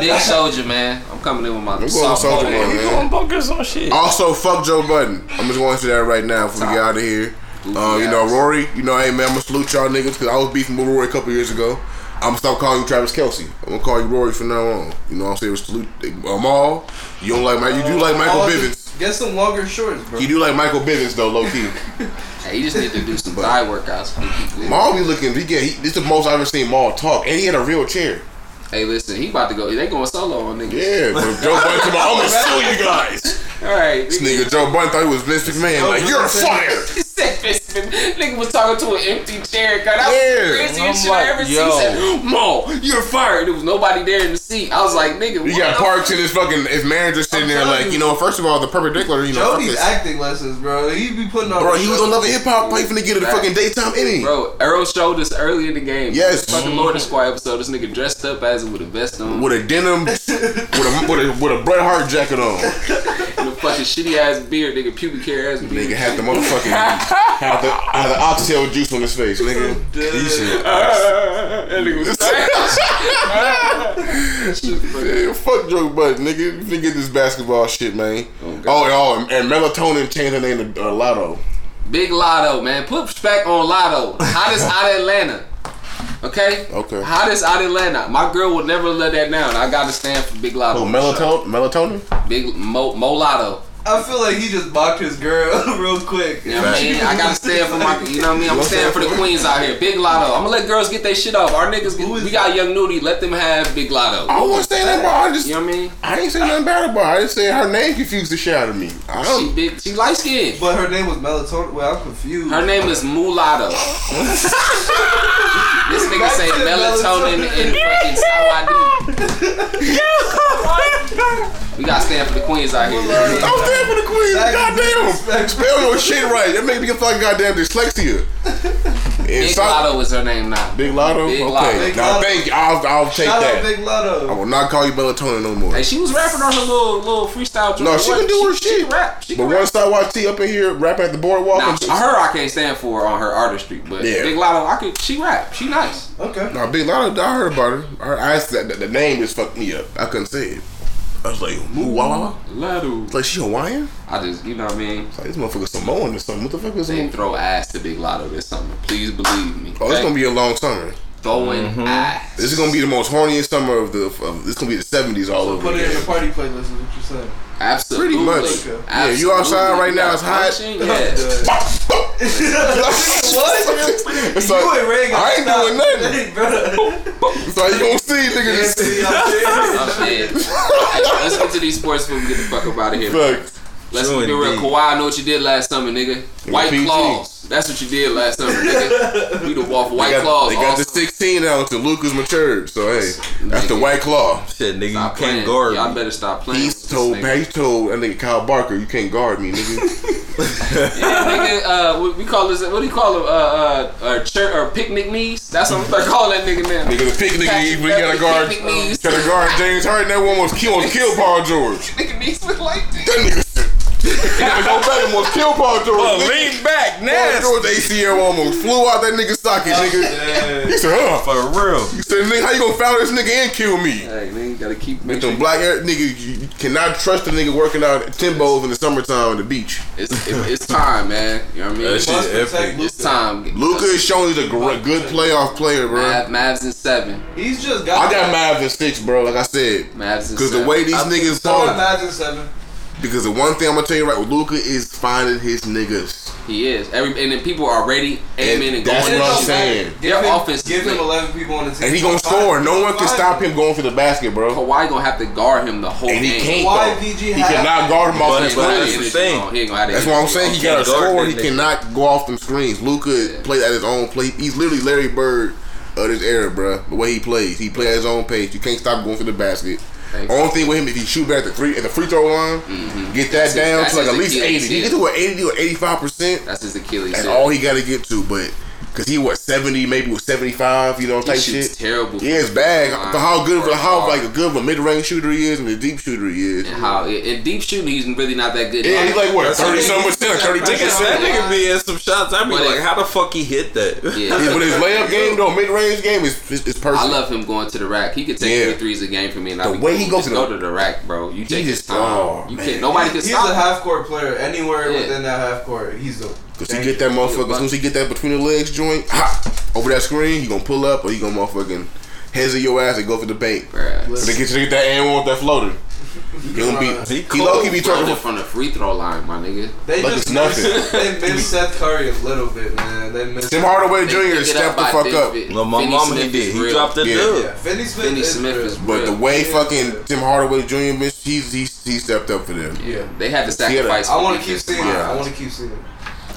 Big Soulja, man. I'm coming in with my Soulja Boy, man. Focus on shit. Also, fuck Joe Budden. I'm just going to that right now before we get out of here. You know, Rory. You know, hey man, I'm gonna salute y'all niggas because I was beefing with Rory a couple years ago. I'm gonna stop calling you Travis Kelsey. I'm gonna call you Rory from now on. You know what I'm saying? Salute all. You don't like you do like Michael Bivins. Get some longer shorts, bro. You do like Michael Bivins though, low key. Hey, you just need to do some thigh workouts. Maul be looking. This the most I've ever seen Maul talk, and he had a real chair. Hey, listen, he about to go. They going solo on niggas. Yeah, but Joe Budden come on, I'm gonna sue you guys. All right, this nigga Joe Budden thought he was Vince McMahon. You're fired. He said Vince McMahon. Nigga was talking to an empty chair. God, that was the craziest shit I ever seen. He said, Maul, you're fired. There was nobody there in the seat. I was like, nigga, what? He got parked in his manager sitting there like, you know, first of all, the perpendicular, you know. Jody's acting lessons, bro. He be putting on. Bro, he was on another hip hop play finna get a fucking daytime inning. Bro, Arrow showed us early in the game. Yes. Fucking Lord of Squire episode. This nigga dressed up as with a vest on, with a denim, with a Bret Hart jacket on, and a fucking shitty ass beard, nigga, pubic hair ass beard. Nigga had the motherfucking had the oxtail juice on his face, nigga. That nigga was trash. Fuck Joe Budden, nigga. You can get this basketball shit, man. And Melatonin changed her name to Lotto. Big Lotto, man. Put back on Lotto. Hottest out of Atlanta. Okay. Hottest out of Atlanta. My girl will never let that down. I gotta stand for Big Lotto. Melatonin? Big Lotto. I feel like he just boxed his girl real quick. You know what I mean? I gotta stand for my, you know what I mean? I'm standing for the queens out here. Big Lotto. I'm gonna let girls get their shit off. Our niggas, we got Young Nudie. Let them have Big Lotto. I wasn't saying that, bro. You know what I mean? I ain't saying nothing bad about her. I just said her name confused the shit out of me. She light skinned. But her name was Melatonin. Well, I'm confused. Her name is Mulatto. This nigga say Melatonin in fucking Sawadee. We gotta stand for the queens out here. Don't stand for the queens. Goddamn. Spell your shit right. That made me feel like goddamn dyslexia. Big Lotto is her name now. Big Lotto? Big Lotto. Okay. Big Lotto. Now, thank you. I'll take shout that. Shout out Big Lotto. I will not call you Bellatona no more. Hey, she was rapping on her little freestyle. No, she can do her shit. She can rap. She can rap. Once I watch T up in here rap at the boardwalk. Nah, her I can't stand for on her artistry, but yeah. Big Lotto, she rap. She nice. Okay. Now, Big Lotto, I heard about her. The name just fucked me up. I couldn't say it. I was like, Muwala? Ladu. It's like, she Hawaiian? I just, you know what I mean? It's like, this motherfucker Samoan or something. What the fuck is they throw ass to Big Lotto this summer. Please believe me. Oh, it's gonna be a long summer. Throwing ass. This is gonna be the most horniest summer of the. This is gonna be the 70s all over. Put it in your party playlist, is what you said. Absolutely. Pretty much. Okay. Absolutely. Yeah, you outside right now, it's hot. What? So, I ain't doing nothing. So you gonna see, nigga. Shit. Let's get to these sports before we get the fuck up out of here. Fuck. Let's be real. Kawhi, I know what you did last summer, nigga. White claws. That's what you did last summer, nigga. You the walk white claws. They got the 16 now until Luka's matured. So hey, that's the white claw. Shit, nigga, stop you playing. Can't guard. Y'all better stop playing. He told that nigga Kyle Barker, you can't guard me, nigga. Yeah, nigga. We call this. What do you call them? Or picnic knees. That's what I'm gonna call that nigga now. Nigga, the picnic knees. We gotta guard. Gotta guard James Harden. That one almost killed Paul George. Nigga knees look like this. That nigga. Gotta go back and almost kill Paul George. Lean back, nasty. Paul George's ACL almost flew out that nigga's socket, nigga. Yeah. He said, for real. He said, nigga, how you gonna foul this nigga and kill me? Hey, nigga, you gotta keep with them black hair, nigga. You cannot trust a nigga working out at Timbo's in the summertime on the beach. It's time, man. You know what I mean? It's time. Luka is showing he's a good playoff player, bro. Mavs in 7. He's just got. I got Mavs in 6, bro. Like I said, Mavs in 7. Because the way these niggas talk. I got Mavs in 7. Because the one thing I'm gonna tell you right with Luka is finding his niggas. He is. And then people are ready, aiming, and going. That's what I'm saying. Give him 11 people on the team. And he gonna score. No one can stop him going for the basket, bro. Kawhi gonna have to guard him the whole game. And he can't. He cannot guard him off the screens. That's why I'm saying he gotta score. He cannot go off them screens. Luka plays at his own play. He's literally Larry Bird of this era, bro. The way he plays. He plays at his own pace. You can't stop going for the basket. Only thing with him, if he shoot back at the free throw line, get that down to like at least 80. He get to 80 or 85%. That's his Achilles. That's all he got to get to, but because he was 70, maybe was 75, you know, type shit. It's terrible. Yeah, it's bad. For how good of a mid range shooter he is and a deep shooter he is. And deep shooting, he's really not that good. Yeah, he's like what 30-something percent, 32%. That nigga be in some shots. I be like, how the fuck he hit that? Yeah, but his layup game though, mid range game is perfect. I love him going to the rack. He could take 3 threes a game for me, and the way he goes to the rack, bro. You take his time. You can't. Nobody can stop. He's a half court player. Anywhere within that half court, he's a. Cause he get that motherfucker. As soon as he get that between the legs joint, over that screen, he gonna pull up or he gonna motherfucking hezzy your ass and go for the bank. Right. So they get you to get that and one with that floater. He low key be talking from the free throw line, my nigga. They like just it's nothing. They missed Seth Curry a little bit, man. They missed Tim Hardaway Jr. stepped the fuck up. No, my mama Smith did. He dropped the dub. Yeah. Finney Smith is real. But the way fucking Tim Hardaway Jr. missed, he stepped up for them. Yeah, they had to sacrifice. I want to keep seeing it.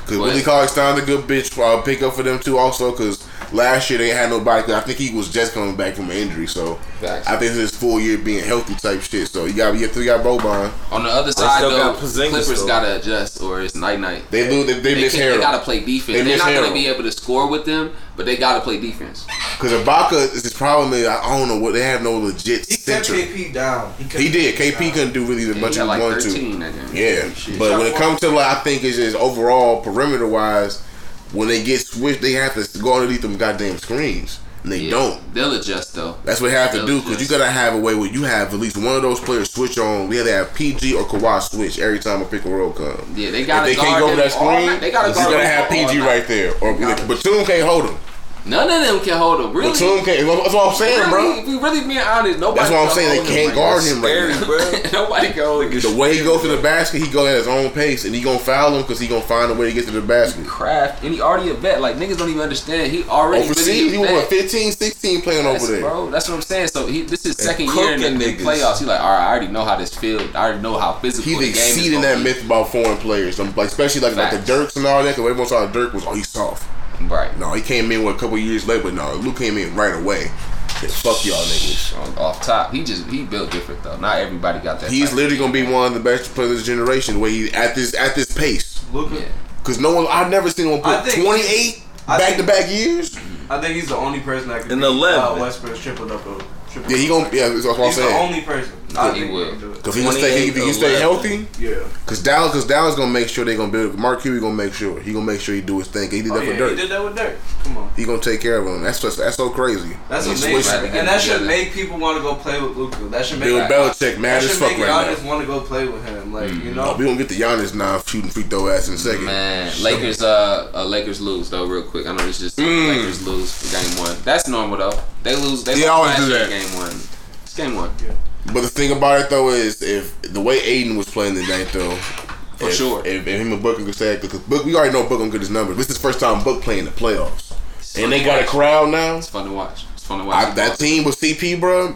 Because Willie Collins found a good bitch pick up for them too also, because last year they had nobody. I think he was just coming back from an injury, so I think his full year being healthy type shit. So you got Boban. On the other side though, Clippers got to adjust or it's night-night. They miss Harrell. They got to play defense. They're not going to be able to score with them, but they got to play defense. Because Ibaka is his problem is I don't know what they have no legit center. He kept KP down. KP couldn't do really much as he wanted to. Yeah, but when it comes to I think it's just overall perimeter wise. When they get switched, they have to go underneath them goddamn screens. And they don't. They'll adjust, though. That's what they have to do, because you got to have a way where you have at least one of those players switch on. We have to have PG or Kawhi switch every time a pick and roll comes. Yeah, they got to guard him. If they can't go to that screen, you got to have PG right there. Or Batum can't hold him. None of them can hold him, really. Batum can't. That's what I'm saying, bro. We really being honest. Nobody. That's what I'm saying. They can't guard him right now, bro. Nobody can hold him. The way he goes to the basket, he go at his own pace, and he gonna foul him because he gonna find a way to get to the basket. And he already a vet. Like niggas don't even understand. He already overseas. He was 15, 16 playing over there, bro. That's what I'm saying. So this is second year in the playoffs. He like, all right, I already know how this feels. I already know how physical the game is. He's exceeding that myth about foreign players, like especially like the Dirks and all that. Because everyone saw Dirk was he's soft. Right. No, he came in a couple years later, but no, Luke came in right away. shit. Fuck y'all niggas. Off top. He built different though. Not everybody got that. He's literally gonna be one of the best players of this generation the way he's at this pace. Look at because no one I've never seen one put 28 back to back years. I think he's the only person that can in the Westbrook's triple double. Yeah, he gonna that's what I'm saying. He's the only person. I think he will. Cause he can stay healthy. Yeah. Cause Dallas gonna make sure they gonna build. Mark Cuban gonna make sure he do his thing. He did that with Dirk. He did that with Dirk. Come on. He gonna take care of him. That's so crazy. That's amazing. And that should make people want to go play with Luka. That should make Belichick mad as fuck right now. That should make Giannis want to go play with him. Like you know. We gonna get the Giannis now shooting free throw ass in a second. Man, Lakers lose though real quick. I know it's just Lakers lose for game one. That's normal though. They lose. They always do that. Game one. It's game one. Yeah. But the thing about it though is if the way Aiden was playing the game though, for sure. If him and Booker could say because Book, we already know Book gonna get his numbers. This is the first time Book playing the playoffs, and they got a crowd now. It's fun to watch. That team with CP, bro.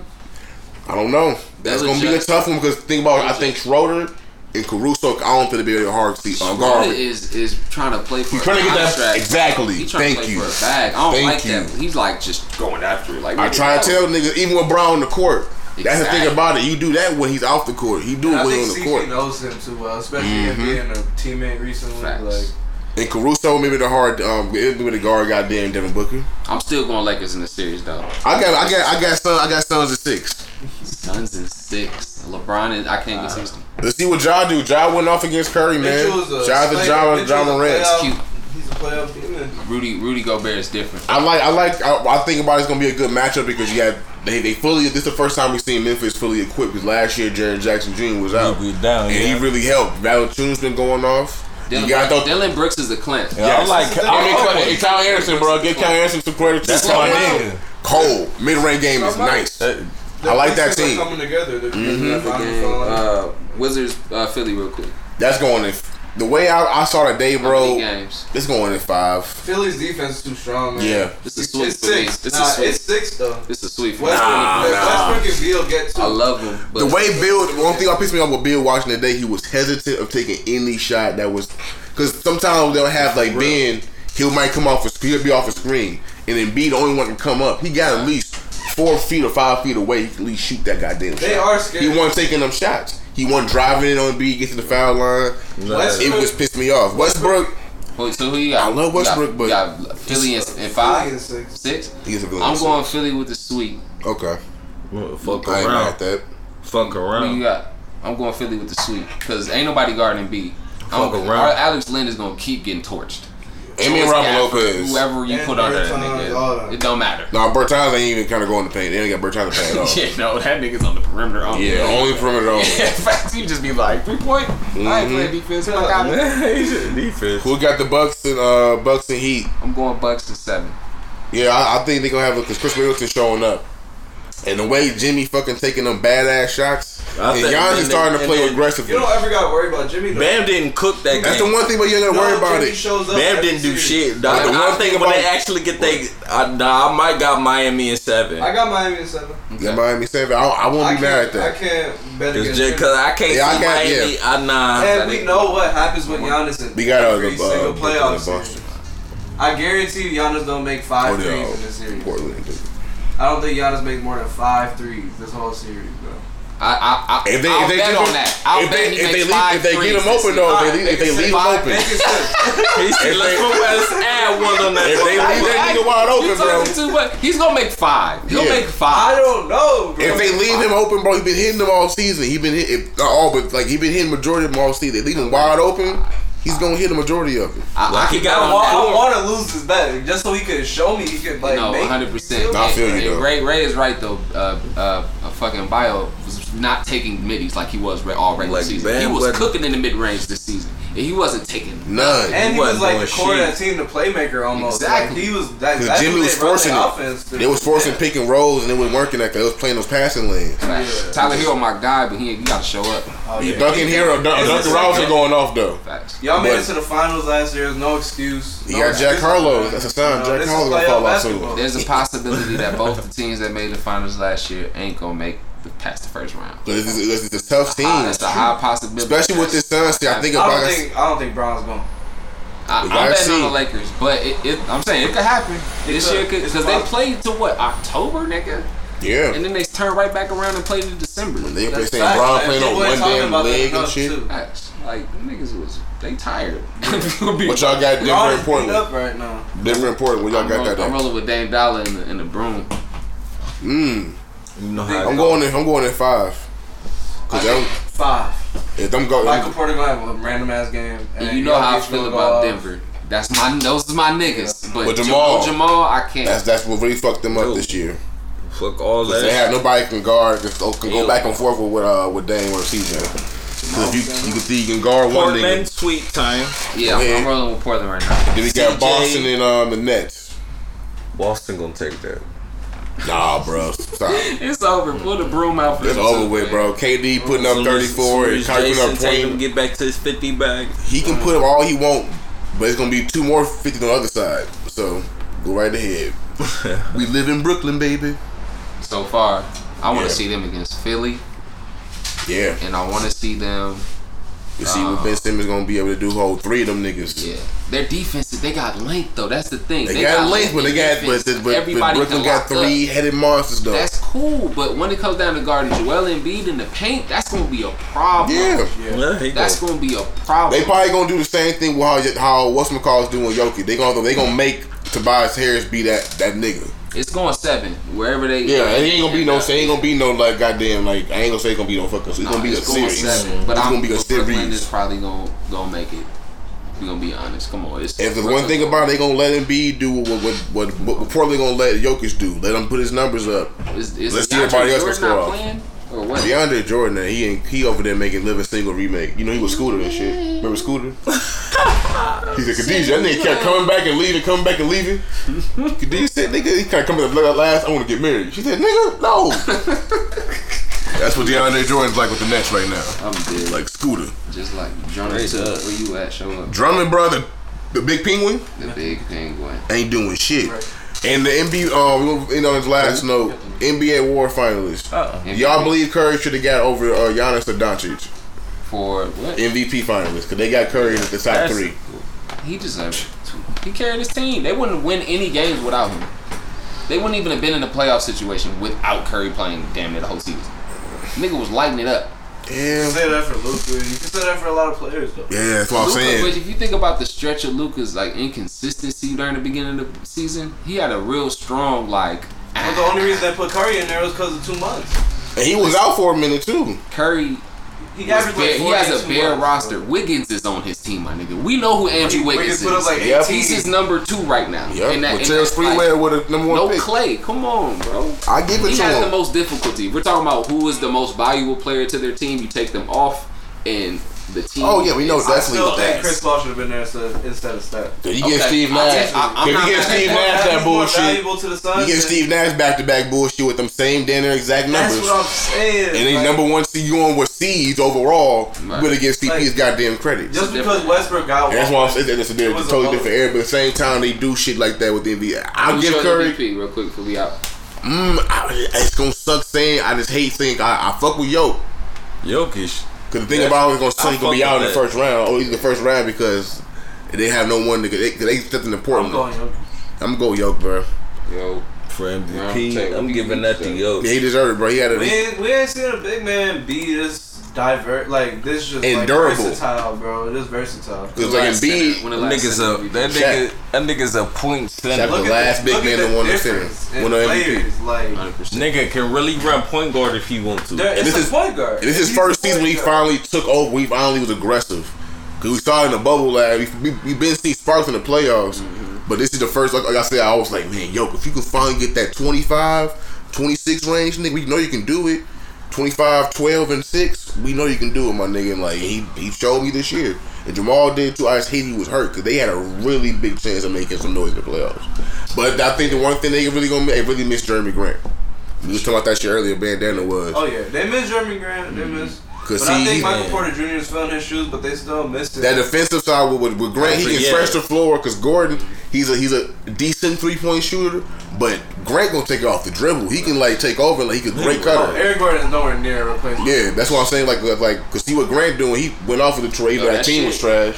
I don't know. That's gonna be a tough one because think about I think Schroeder and Caruso. I don't think it'll be a hard seat. Schroeder is trying to play for. He's trying to get that exactly. He's trying to play for a bag. I don't like that. He's like just going after it. Like I try to tell niggas even with Brown on the court. Exactly. That's the thing about it. You do that when he's off the court. He do it when he's on the court. I think knows him too well, especially if being a teammate recently. Facts. And Caruso maybe the hard, maybe the guard. Goddamn Devin Booker. I'm still going Lakers in the series though. I got Suns at 6. Suns at 6. LeBron and I can't get 60. Let's see what Ja do. Ja went off against Curry, man. Ja Morant. He's a playoff demon. Rudy Gobert is different. I think about it's gonna be a good matchup because you got. They fully. This is the first time we've seen Memphis fully equipped. Because last year Jaren Jackson Jr. was out, he really helped. Valanciuna's been going off. Dylan Brooks is a clinch. Yeah, yes. Kyle Anderson, bro. Give Kyle Anderson some credit. That's my nigga. Cold mid-range game is nice. I like that team. Coming together. Wizards, Philly, real quick. That's going in. The way I saw that day, bro, it's going in 5. Philly's defense is too strong, man. Yeah. This is sweet. It's 6. It's 6, though. This is sweet. Westbrook and Bill get 2. I love him. But the way Bill, the one thing that pissed me off with Bill watching that day, he was hesitant of taking any shot that was, because sometimes they'll have, like, Ben, he might come off, he'll be off a screen, and then B, the only one can come up. He got at least 4 feet or 5 feet away, he can at least shoot that goddamn shot. They are scared. He wasn't taking them shots. He wasn't driving in on B, get to the foul line. It was pissed me off. Wait, so who you got? I love Westbrook, but. You got Philly and 5? 6? I'm going Philly with the sweep. Okay. Fuck around. I ain't mad at that. Fuck around. Who you got? I'm going Philly with the sweep. Because ain't nobody guarding B. Fuck around. Alex Lynn is going to keep getting torched. And Robin Lopez. Whoever you put on that nigga, it don't matter. No, Bertans ain't even kind of going to paint. They ain't got Bertans to paint at all. Yeah, no, that nigga's on the perimeter only. Yeah, only perimeter only. Yeah, in fact, you just be like, 3-point? I ain't playing defense. Fuck out of it. Defense. Who got the Bucks and Heat? I'm going Bucks to 7. Yeah, I think they're going to have it because Chris Middleton showing up. And the way Jimmy fucking taking them badass shots, and Giannis is starting to play aggressively. You don't ever gotta worry about Jimmy. Bam didn't cook that game. That's the one thing, but you ain't gotta worry about it. Bam didn't do shit. Dog. The one thing when they actually get they, I might got Miami in 7. I got Miami in 7. Okay. Yeah, Miami 7. I won't be mad at that. I can't bet against Jimmy. Cause I can't see Miami. Yeah. And we know what happens with Giannis in every single playoff. I guarantee Giannis don't make 5 threes in this series. Portland. I don't think Giannis made more than 5 threes this whole series, bro. I'll bet on that. If they leave him open, though. Let's add one on that. If they leave that nigga wide open, bro. He's going to make 5. He'll make 5. I don't know, bro. If they leave him open, bro, he's been hitting them all season. He's been hitting majority of them all season. They leave him wide open. He's gonna hit the majority of it. I want to lose his bet just so he could show me he could like. No, 100%. I feel you. Ray is right though. A fucking bio was not taking middies like he was all regular season. He was cooking in the mid range this season, and he wasn't taking none. And he was like the core of that team, the playmaker almost. Exactly. Like, he was that. Jimmy was forcing it. They was forcing pick and rolls, and it wasn't working. They was playing those passing lanes. Right. Yeah. Tyler Hero, my guy, but he got to show up. Duncan Hero, Duncan Robinson going off though. Facts. Y'all made it to the finals last year. There's no excuse. You got Jack Harlow. That's a sign. Jack Harlow gonna fall off too. There's a possibility that both the teams that made the finals last year ain't gonna make past the first round. It's a tough team. That's a high possibility. Especially with this Suns team. I don't think Brown's gonna. I'm betting on the Lakers, but I'm saying it could happen. This year could, because they played to what, October, nigga? Yeah. And then they turn right back around and play to December. When they play St. Brown playing on one damn leg and shit. Like, niggas they tired. But y'all got different important right now. Different important when y'all got that. I'm rolling with Dame Dollar in the broom. You know how I'm going in 5. Cause I think 5. If them go Michael Porter gonna have a random ass game. And you know how I feel about Denver. Those are my niggas. Yeah. But Jamal, I can't. That's what really fucked them up this year. Fuck all that. They have nobody can guard. Can go back and forth with Dame or CJ. So you can see you can guard Portland, one nigga. Portland, sweet time. Yeah, I'm rolling with Portland right now. Then we got Boston and the Nets. Boston gonna take that. Nah, bro. Stop. It's over. Pull the broom out for this. It's over with, bro. KD putting up 34 and Kyrie putting up 20. Get back to his 50 bag. He can put up all he want, but it's gonna be 2 more 50s on the other side. So go right ahead. We live in Brooklyn, baby. So far, I want to see them against Philly. Yeah. And I want to see them. You see what Ben Simmons gonna be able to do? Whole 3 of them niggas. Yeah. Their defense, they got length though. That's the thing. They got length, but they got but Brooklyn got 3-headed monsters though. That's cool, but when it comes down to guarding Joel Embiid in the paint, that's gonna be a problem. Yeah. That's gonna be a problem. They probably gonna do the same thing with how whatchamacallit's doing Jokic. They gonna make Tobias Harris be that nigga. It's going 7 wherever they. Yeah, it ain't gonna be no. Ain't gonna be no like goddamn like. I ain't gonna say it's gonna be no fuckers. It's gonna be a series. 7, but it's gonna be a series. Brooklyn is probably gonna make it. We gonna be honest. Come on. If there's one thing about it, they gonna let Embiid do what Portland gonna let Jokic do. Let him put his numbers up. Let's see everybody else score off. Or what? DeAndre Jordan, he over there making Living Single remake. You know he was Scooter and shit. Remember Scooter? He's a Khadijah. That nigga kept coming back and leaving, coming back and leaving. Khadijah said, "Nigga, he kept coming to last. I want to get married." She said, "Nigga, no." That's what DeAndre Jordan's like with the Nets right now. I'm dead. Like Scooter. Just like Drummond. Where you at? Show up. Drummond, bro, the big penguin. The big penguin ain't doing shit. Right. And the NBA, on his last note, NBA award finalists. Y'all believe Curry should have got over Giannis or Doncic for what? MVP finalists? Because they got Curry in the top 3. He deserved it. He carried his team. They wouldn't win any games without him. They wouldn't even have been in a playoff situation without Curry playing damn near the whole season. Nigga was lighting it up. Yeah. You can say that for Luka. You can say that for a lot of players, though. Yeah, that's what I'm saying. But if you think about the stretch of Luka's like inconsistency during the beginning of the season, he had a real strong like. Well, the only reason they put Curry in there was because of 2 months, and he was out for a minute too. Curry, he has a bare roster. Bro. Wiggins is on his team, my nigga. We know who Andrew Wiggins is. Put up like he's his number 2 right now. Yep. And Terrence Freeway with a number 1 pick. No Clay, come on, bro. I give it to him. He has the most difficulty. We're talking about who is the most valuable player to their team. You take them off, and the team. Oh yeah, we know definitely. I still think Chris Paul should have been there instead of Steph. Did you get Steve Nash? If you get Steve Nash that bullshit, you get Steve Nash back-to-back bullshit with them same damn exact numbers. That's what I'm saying. And they number 1 seed you on with seeds overall. Right. Would have given CP's goddamn credit. Just because Westbrook got one. That's why I'm saying that it's a totally different era. But at the same time, they do shit like that with the NBA. I'll give Curry real quick before we out. It's gonna suck saying. I just hate saying I fuck with Jokic. Because the thing about him is going to be out in the first round, or even the first round, because they have no one to get. They stepped in Portland. I'm going Yoke, bro. Yo, for MVP, I'm giving that to Yoke. Yeah, he deserved it, bro. He had we ain't seen a big man be this diverse. Like, this is just like versatile, bro. It is versatile. Because, like, Embiid, that nigga's a point center. That's the last big man that won the center. Won the MVP. Like, 100%. Nigga can really run point guard if he wants to. It's a point guard. This is his first season when he finally took over. He finally was aggressive. Because we saw it in the bubble last. We've been seeing sparks in the playoffs. Mm-hmm. But this is the first, like I said, I was like, man, yo, if you could finally get that 25, 26 range, nigga, we know you can do it. 25, 12, and 6, we know you can do it, my nigga. And like, he showed me this year. And Jamal did too. I just hate he was hurt because they had a really big chance of making some noise in the playoffs. But I think the one thing they really gonna really miss Jeremy Grant. We was talking about that shit earlier, Bandana was. Oh, yeah. They miss Jeremy Grant. They miss. But I think Michael Porter Jr. is filling his shoes, but they still missed it. That defensive side with Grant, he can stretch the floor because Gordon, He's a decent 3-point shooter, but Grant gonna take it off the dribble. He can like take over, like he can great cutter. Eric Gordon's nowhere near a replacement. Yeah, that's what I'm saying. Like, cause see what Grant doing. He went off of Detroit. Yo, that team was trash.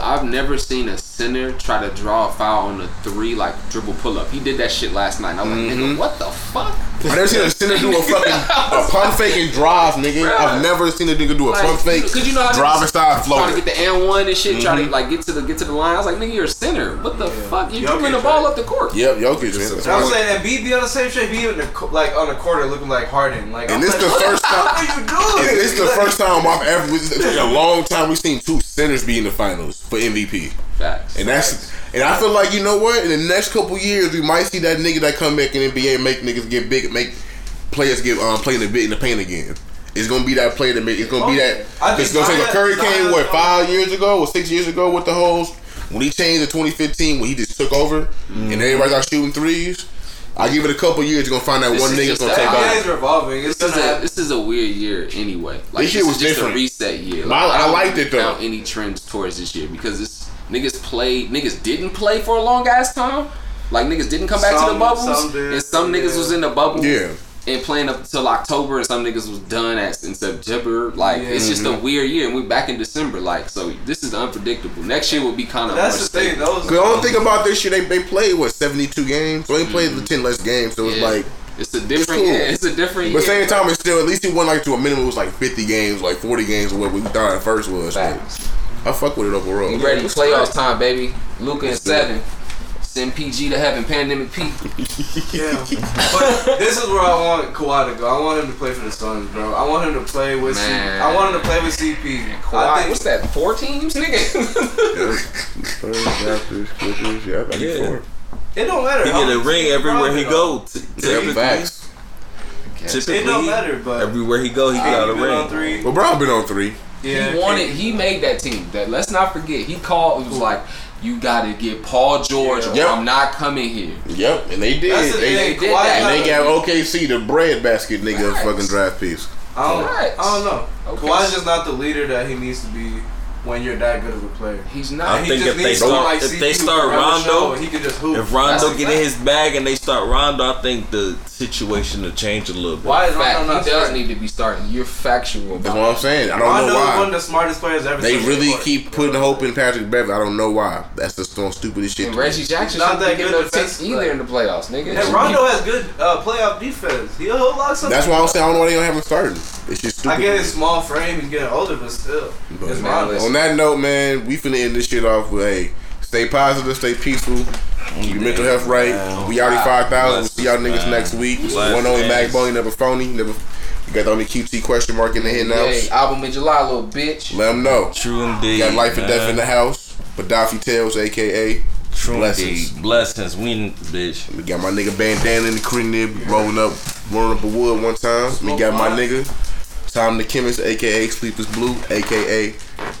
I've never seen a center try to draw a foul on a three like dribble pull up. He did that shit last night. And I was like, nigga, what the fuck? I've never seen a center do a fucking pump fake and drive, nigga. Bruh. I've never seen a nigga do a pump fake, you know, drive inside floater. Trying to get the and one and shit. Trying to like get to the line. I was like, nigga, you're a center. What the fuck? You dribbling the ball up the court. Yep, Jokic. I'm saying that B be on the same shape. Be like on the quarter looking like Harden. Like, and this like, the first time. What are you doing? And this the first time I've ever. It's been a long time we've seen two centers be in the finals for MVP. Facts. And that's. And I feel like, you know what? In the next couple years, we might see that nigga that come back in NBA and make niggas get big, make players get play in the paint again. It's gonna be that player that make. It's gonna be that. It's gonna take a Curry came what 5 years ago or 6 years ago with the whole when he changed in 2015 when he just took over and everybody got shooting threes. I give it a couple years. You're gonna find that this one nigga's gonna take off. It's revolving. This is a weird year anyway. Like, this year was just different. A reset year. Like, I liked it though. Any trends towards this year because it's niggas didn't play for a long ass time. Like niggas didn't come back to the bubbles, some niggas was in the bubble. Yeah. And playing up till October, and some niggas was done in September. Like it's just a weird year, and we back in December. Like so, this is unpredictable. Next year will be kind of. That's the thing. The only thing about this year, they played 72 games. So they played 10 less games. So it's like it's a different. It's a different. But same time, it's still at least he won like to a minimum it was like 50 games, like 40 games, or what we thought at first was. Facts. I fuck with it overall. You ready? Playoffs time, baby. Luka in 7. Send PG to heaven, Pandemic P. Yeah, but this is where I want Kawhi to go. I want him to play for the Suns, bro. I want him to play with. I want him to play with CP. Kawhi, what's that? 4 teams, nigga. Yeah, I get 4. It don't matter. He get a ring everywhere he goes. Typically, it don't matter. But everywhere he goes, he got a ring. Well, Brown been on 3. Yeah, he made that team. That let's not forget. He called. It was like. You gotta get Paul George or I'm not coming here. Yep, and they did. They did that. And they got OKC the bread basket nigga fucking draft piece. I don't know. Okay. Kawhi's just not the leader that he needs to be when you're that good of a player. He's not. I think if they start Rondo, he can just hoop. If Rondo in his bag and they start Rondo, I think the situation will change a little bit. Why is Rondo not starting? He does need to be starting. You're factual. That's what I'm saying. I don't know why. Rondo's one of the smartest players ever. They really keep putting hope in Patrick Beverly. I don't know why. That's just the stupidest shit. And Reggie Jackson not that good no defense either in the playoffs, nigga. And Rondo has good playoff defense. He'll lock something. That's why I'm saying I don't know why they don't have him starting. It's just stupid. I get his small frame. He's getting older, but still. It's Rondo. On that note, man, we finna end this shit off with, hey, stay positive, stay peaceful, keep your mental health right. We already 5,000. We'll see y'all niggas next week. One only Mac Bunny, never phony. You got the only QT question mark in the head now. Hey, album in July, little bitch. Let them know. True indeed. You got life and death in the house. Badafi Tales, a.k.a. True Blessings. Indeed. Blessings. We, bitch. We got my nigga Bandana in the crib, rolling up a wood one time. We got my nigga Tom the Chemist, a.k.a. Sleepless Blue, a.k.a.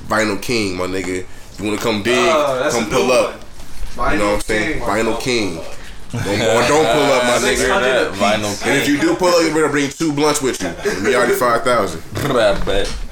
Vinyl King, my nigga. You wanna come dig, come pull up. You know what I'm saying? Vinyl King. Don't pull up, my nigga. And if you do pull up, you better bring 2 blunts with you. We already 5,000.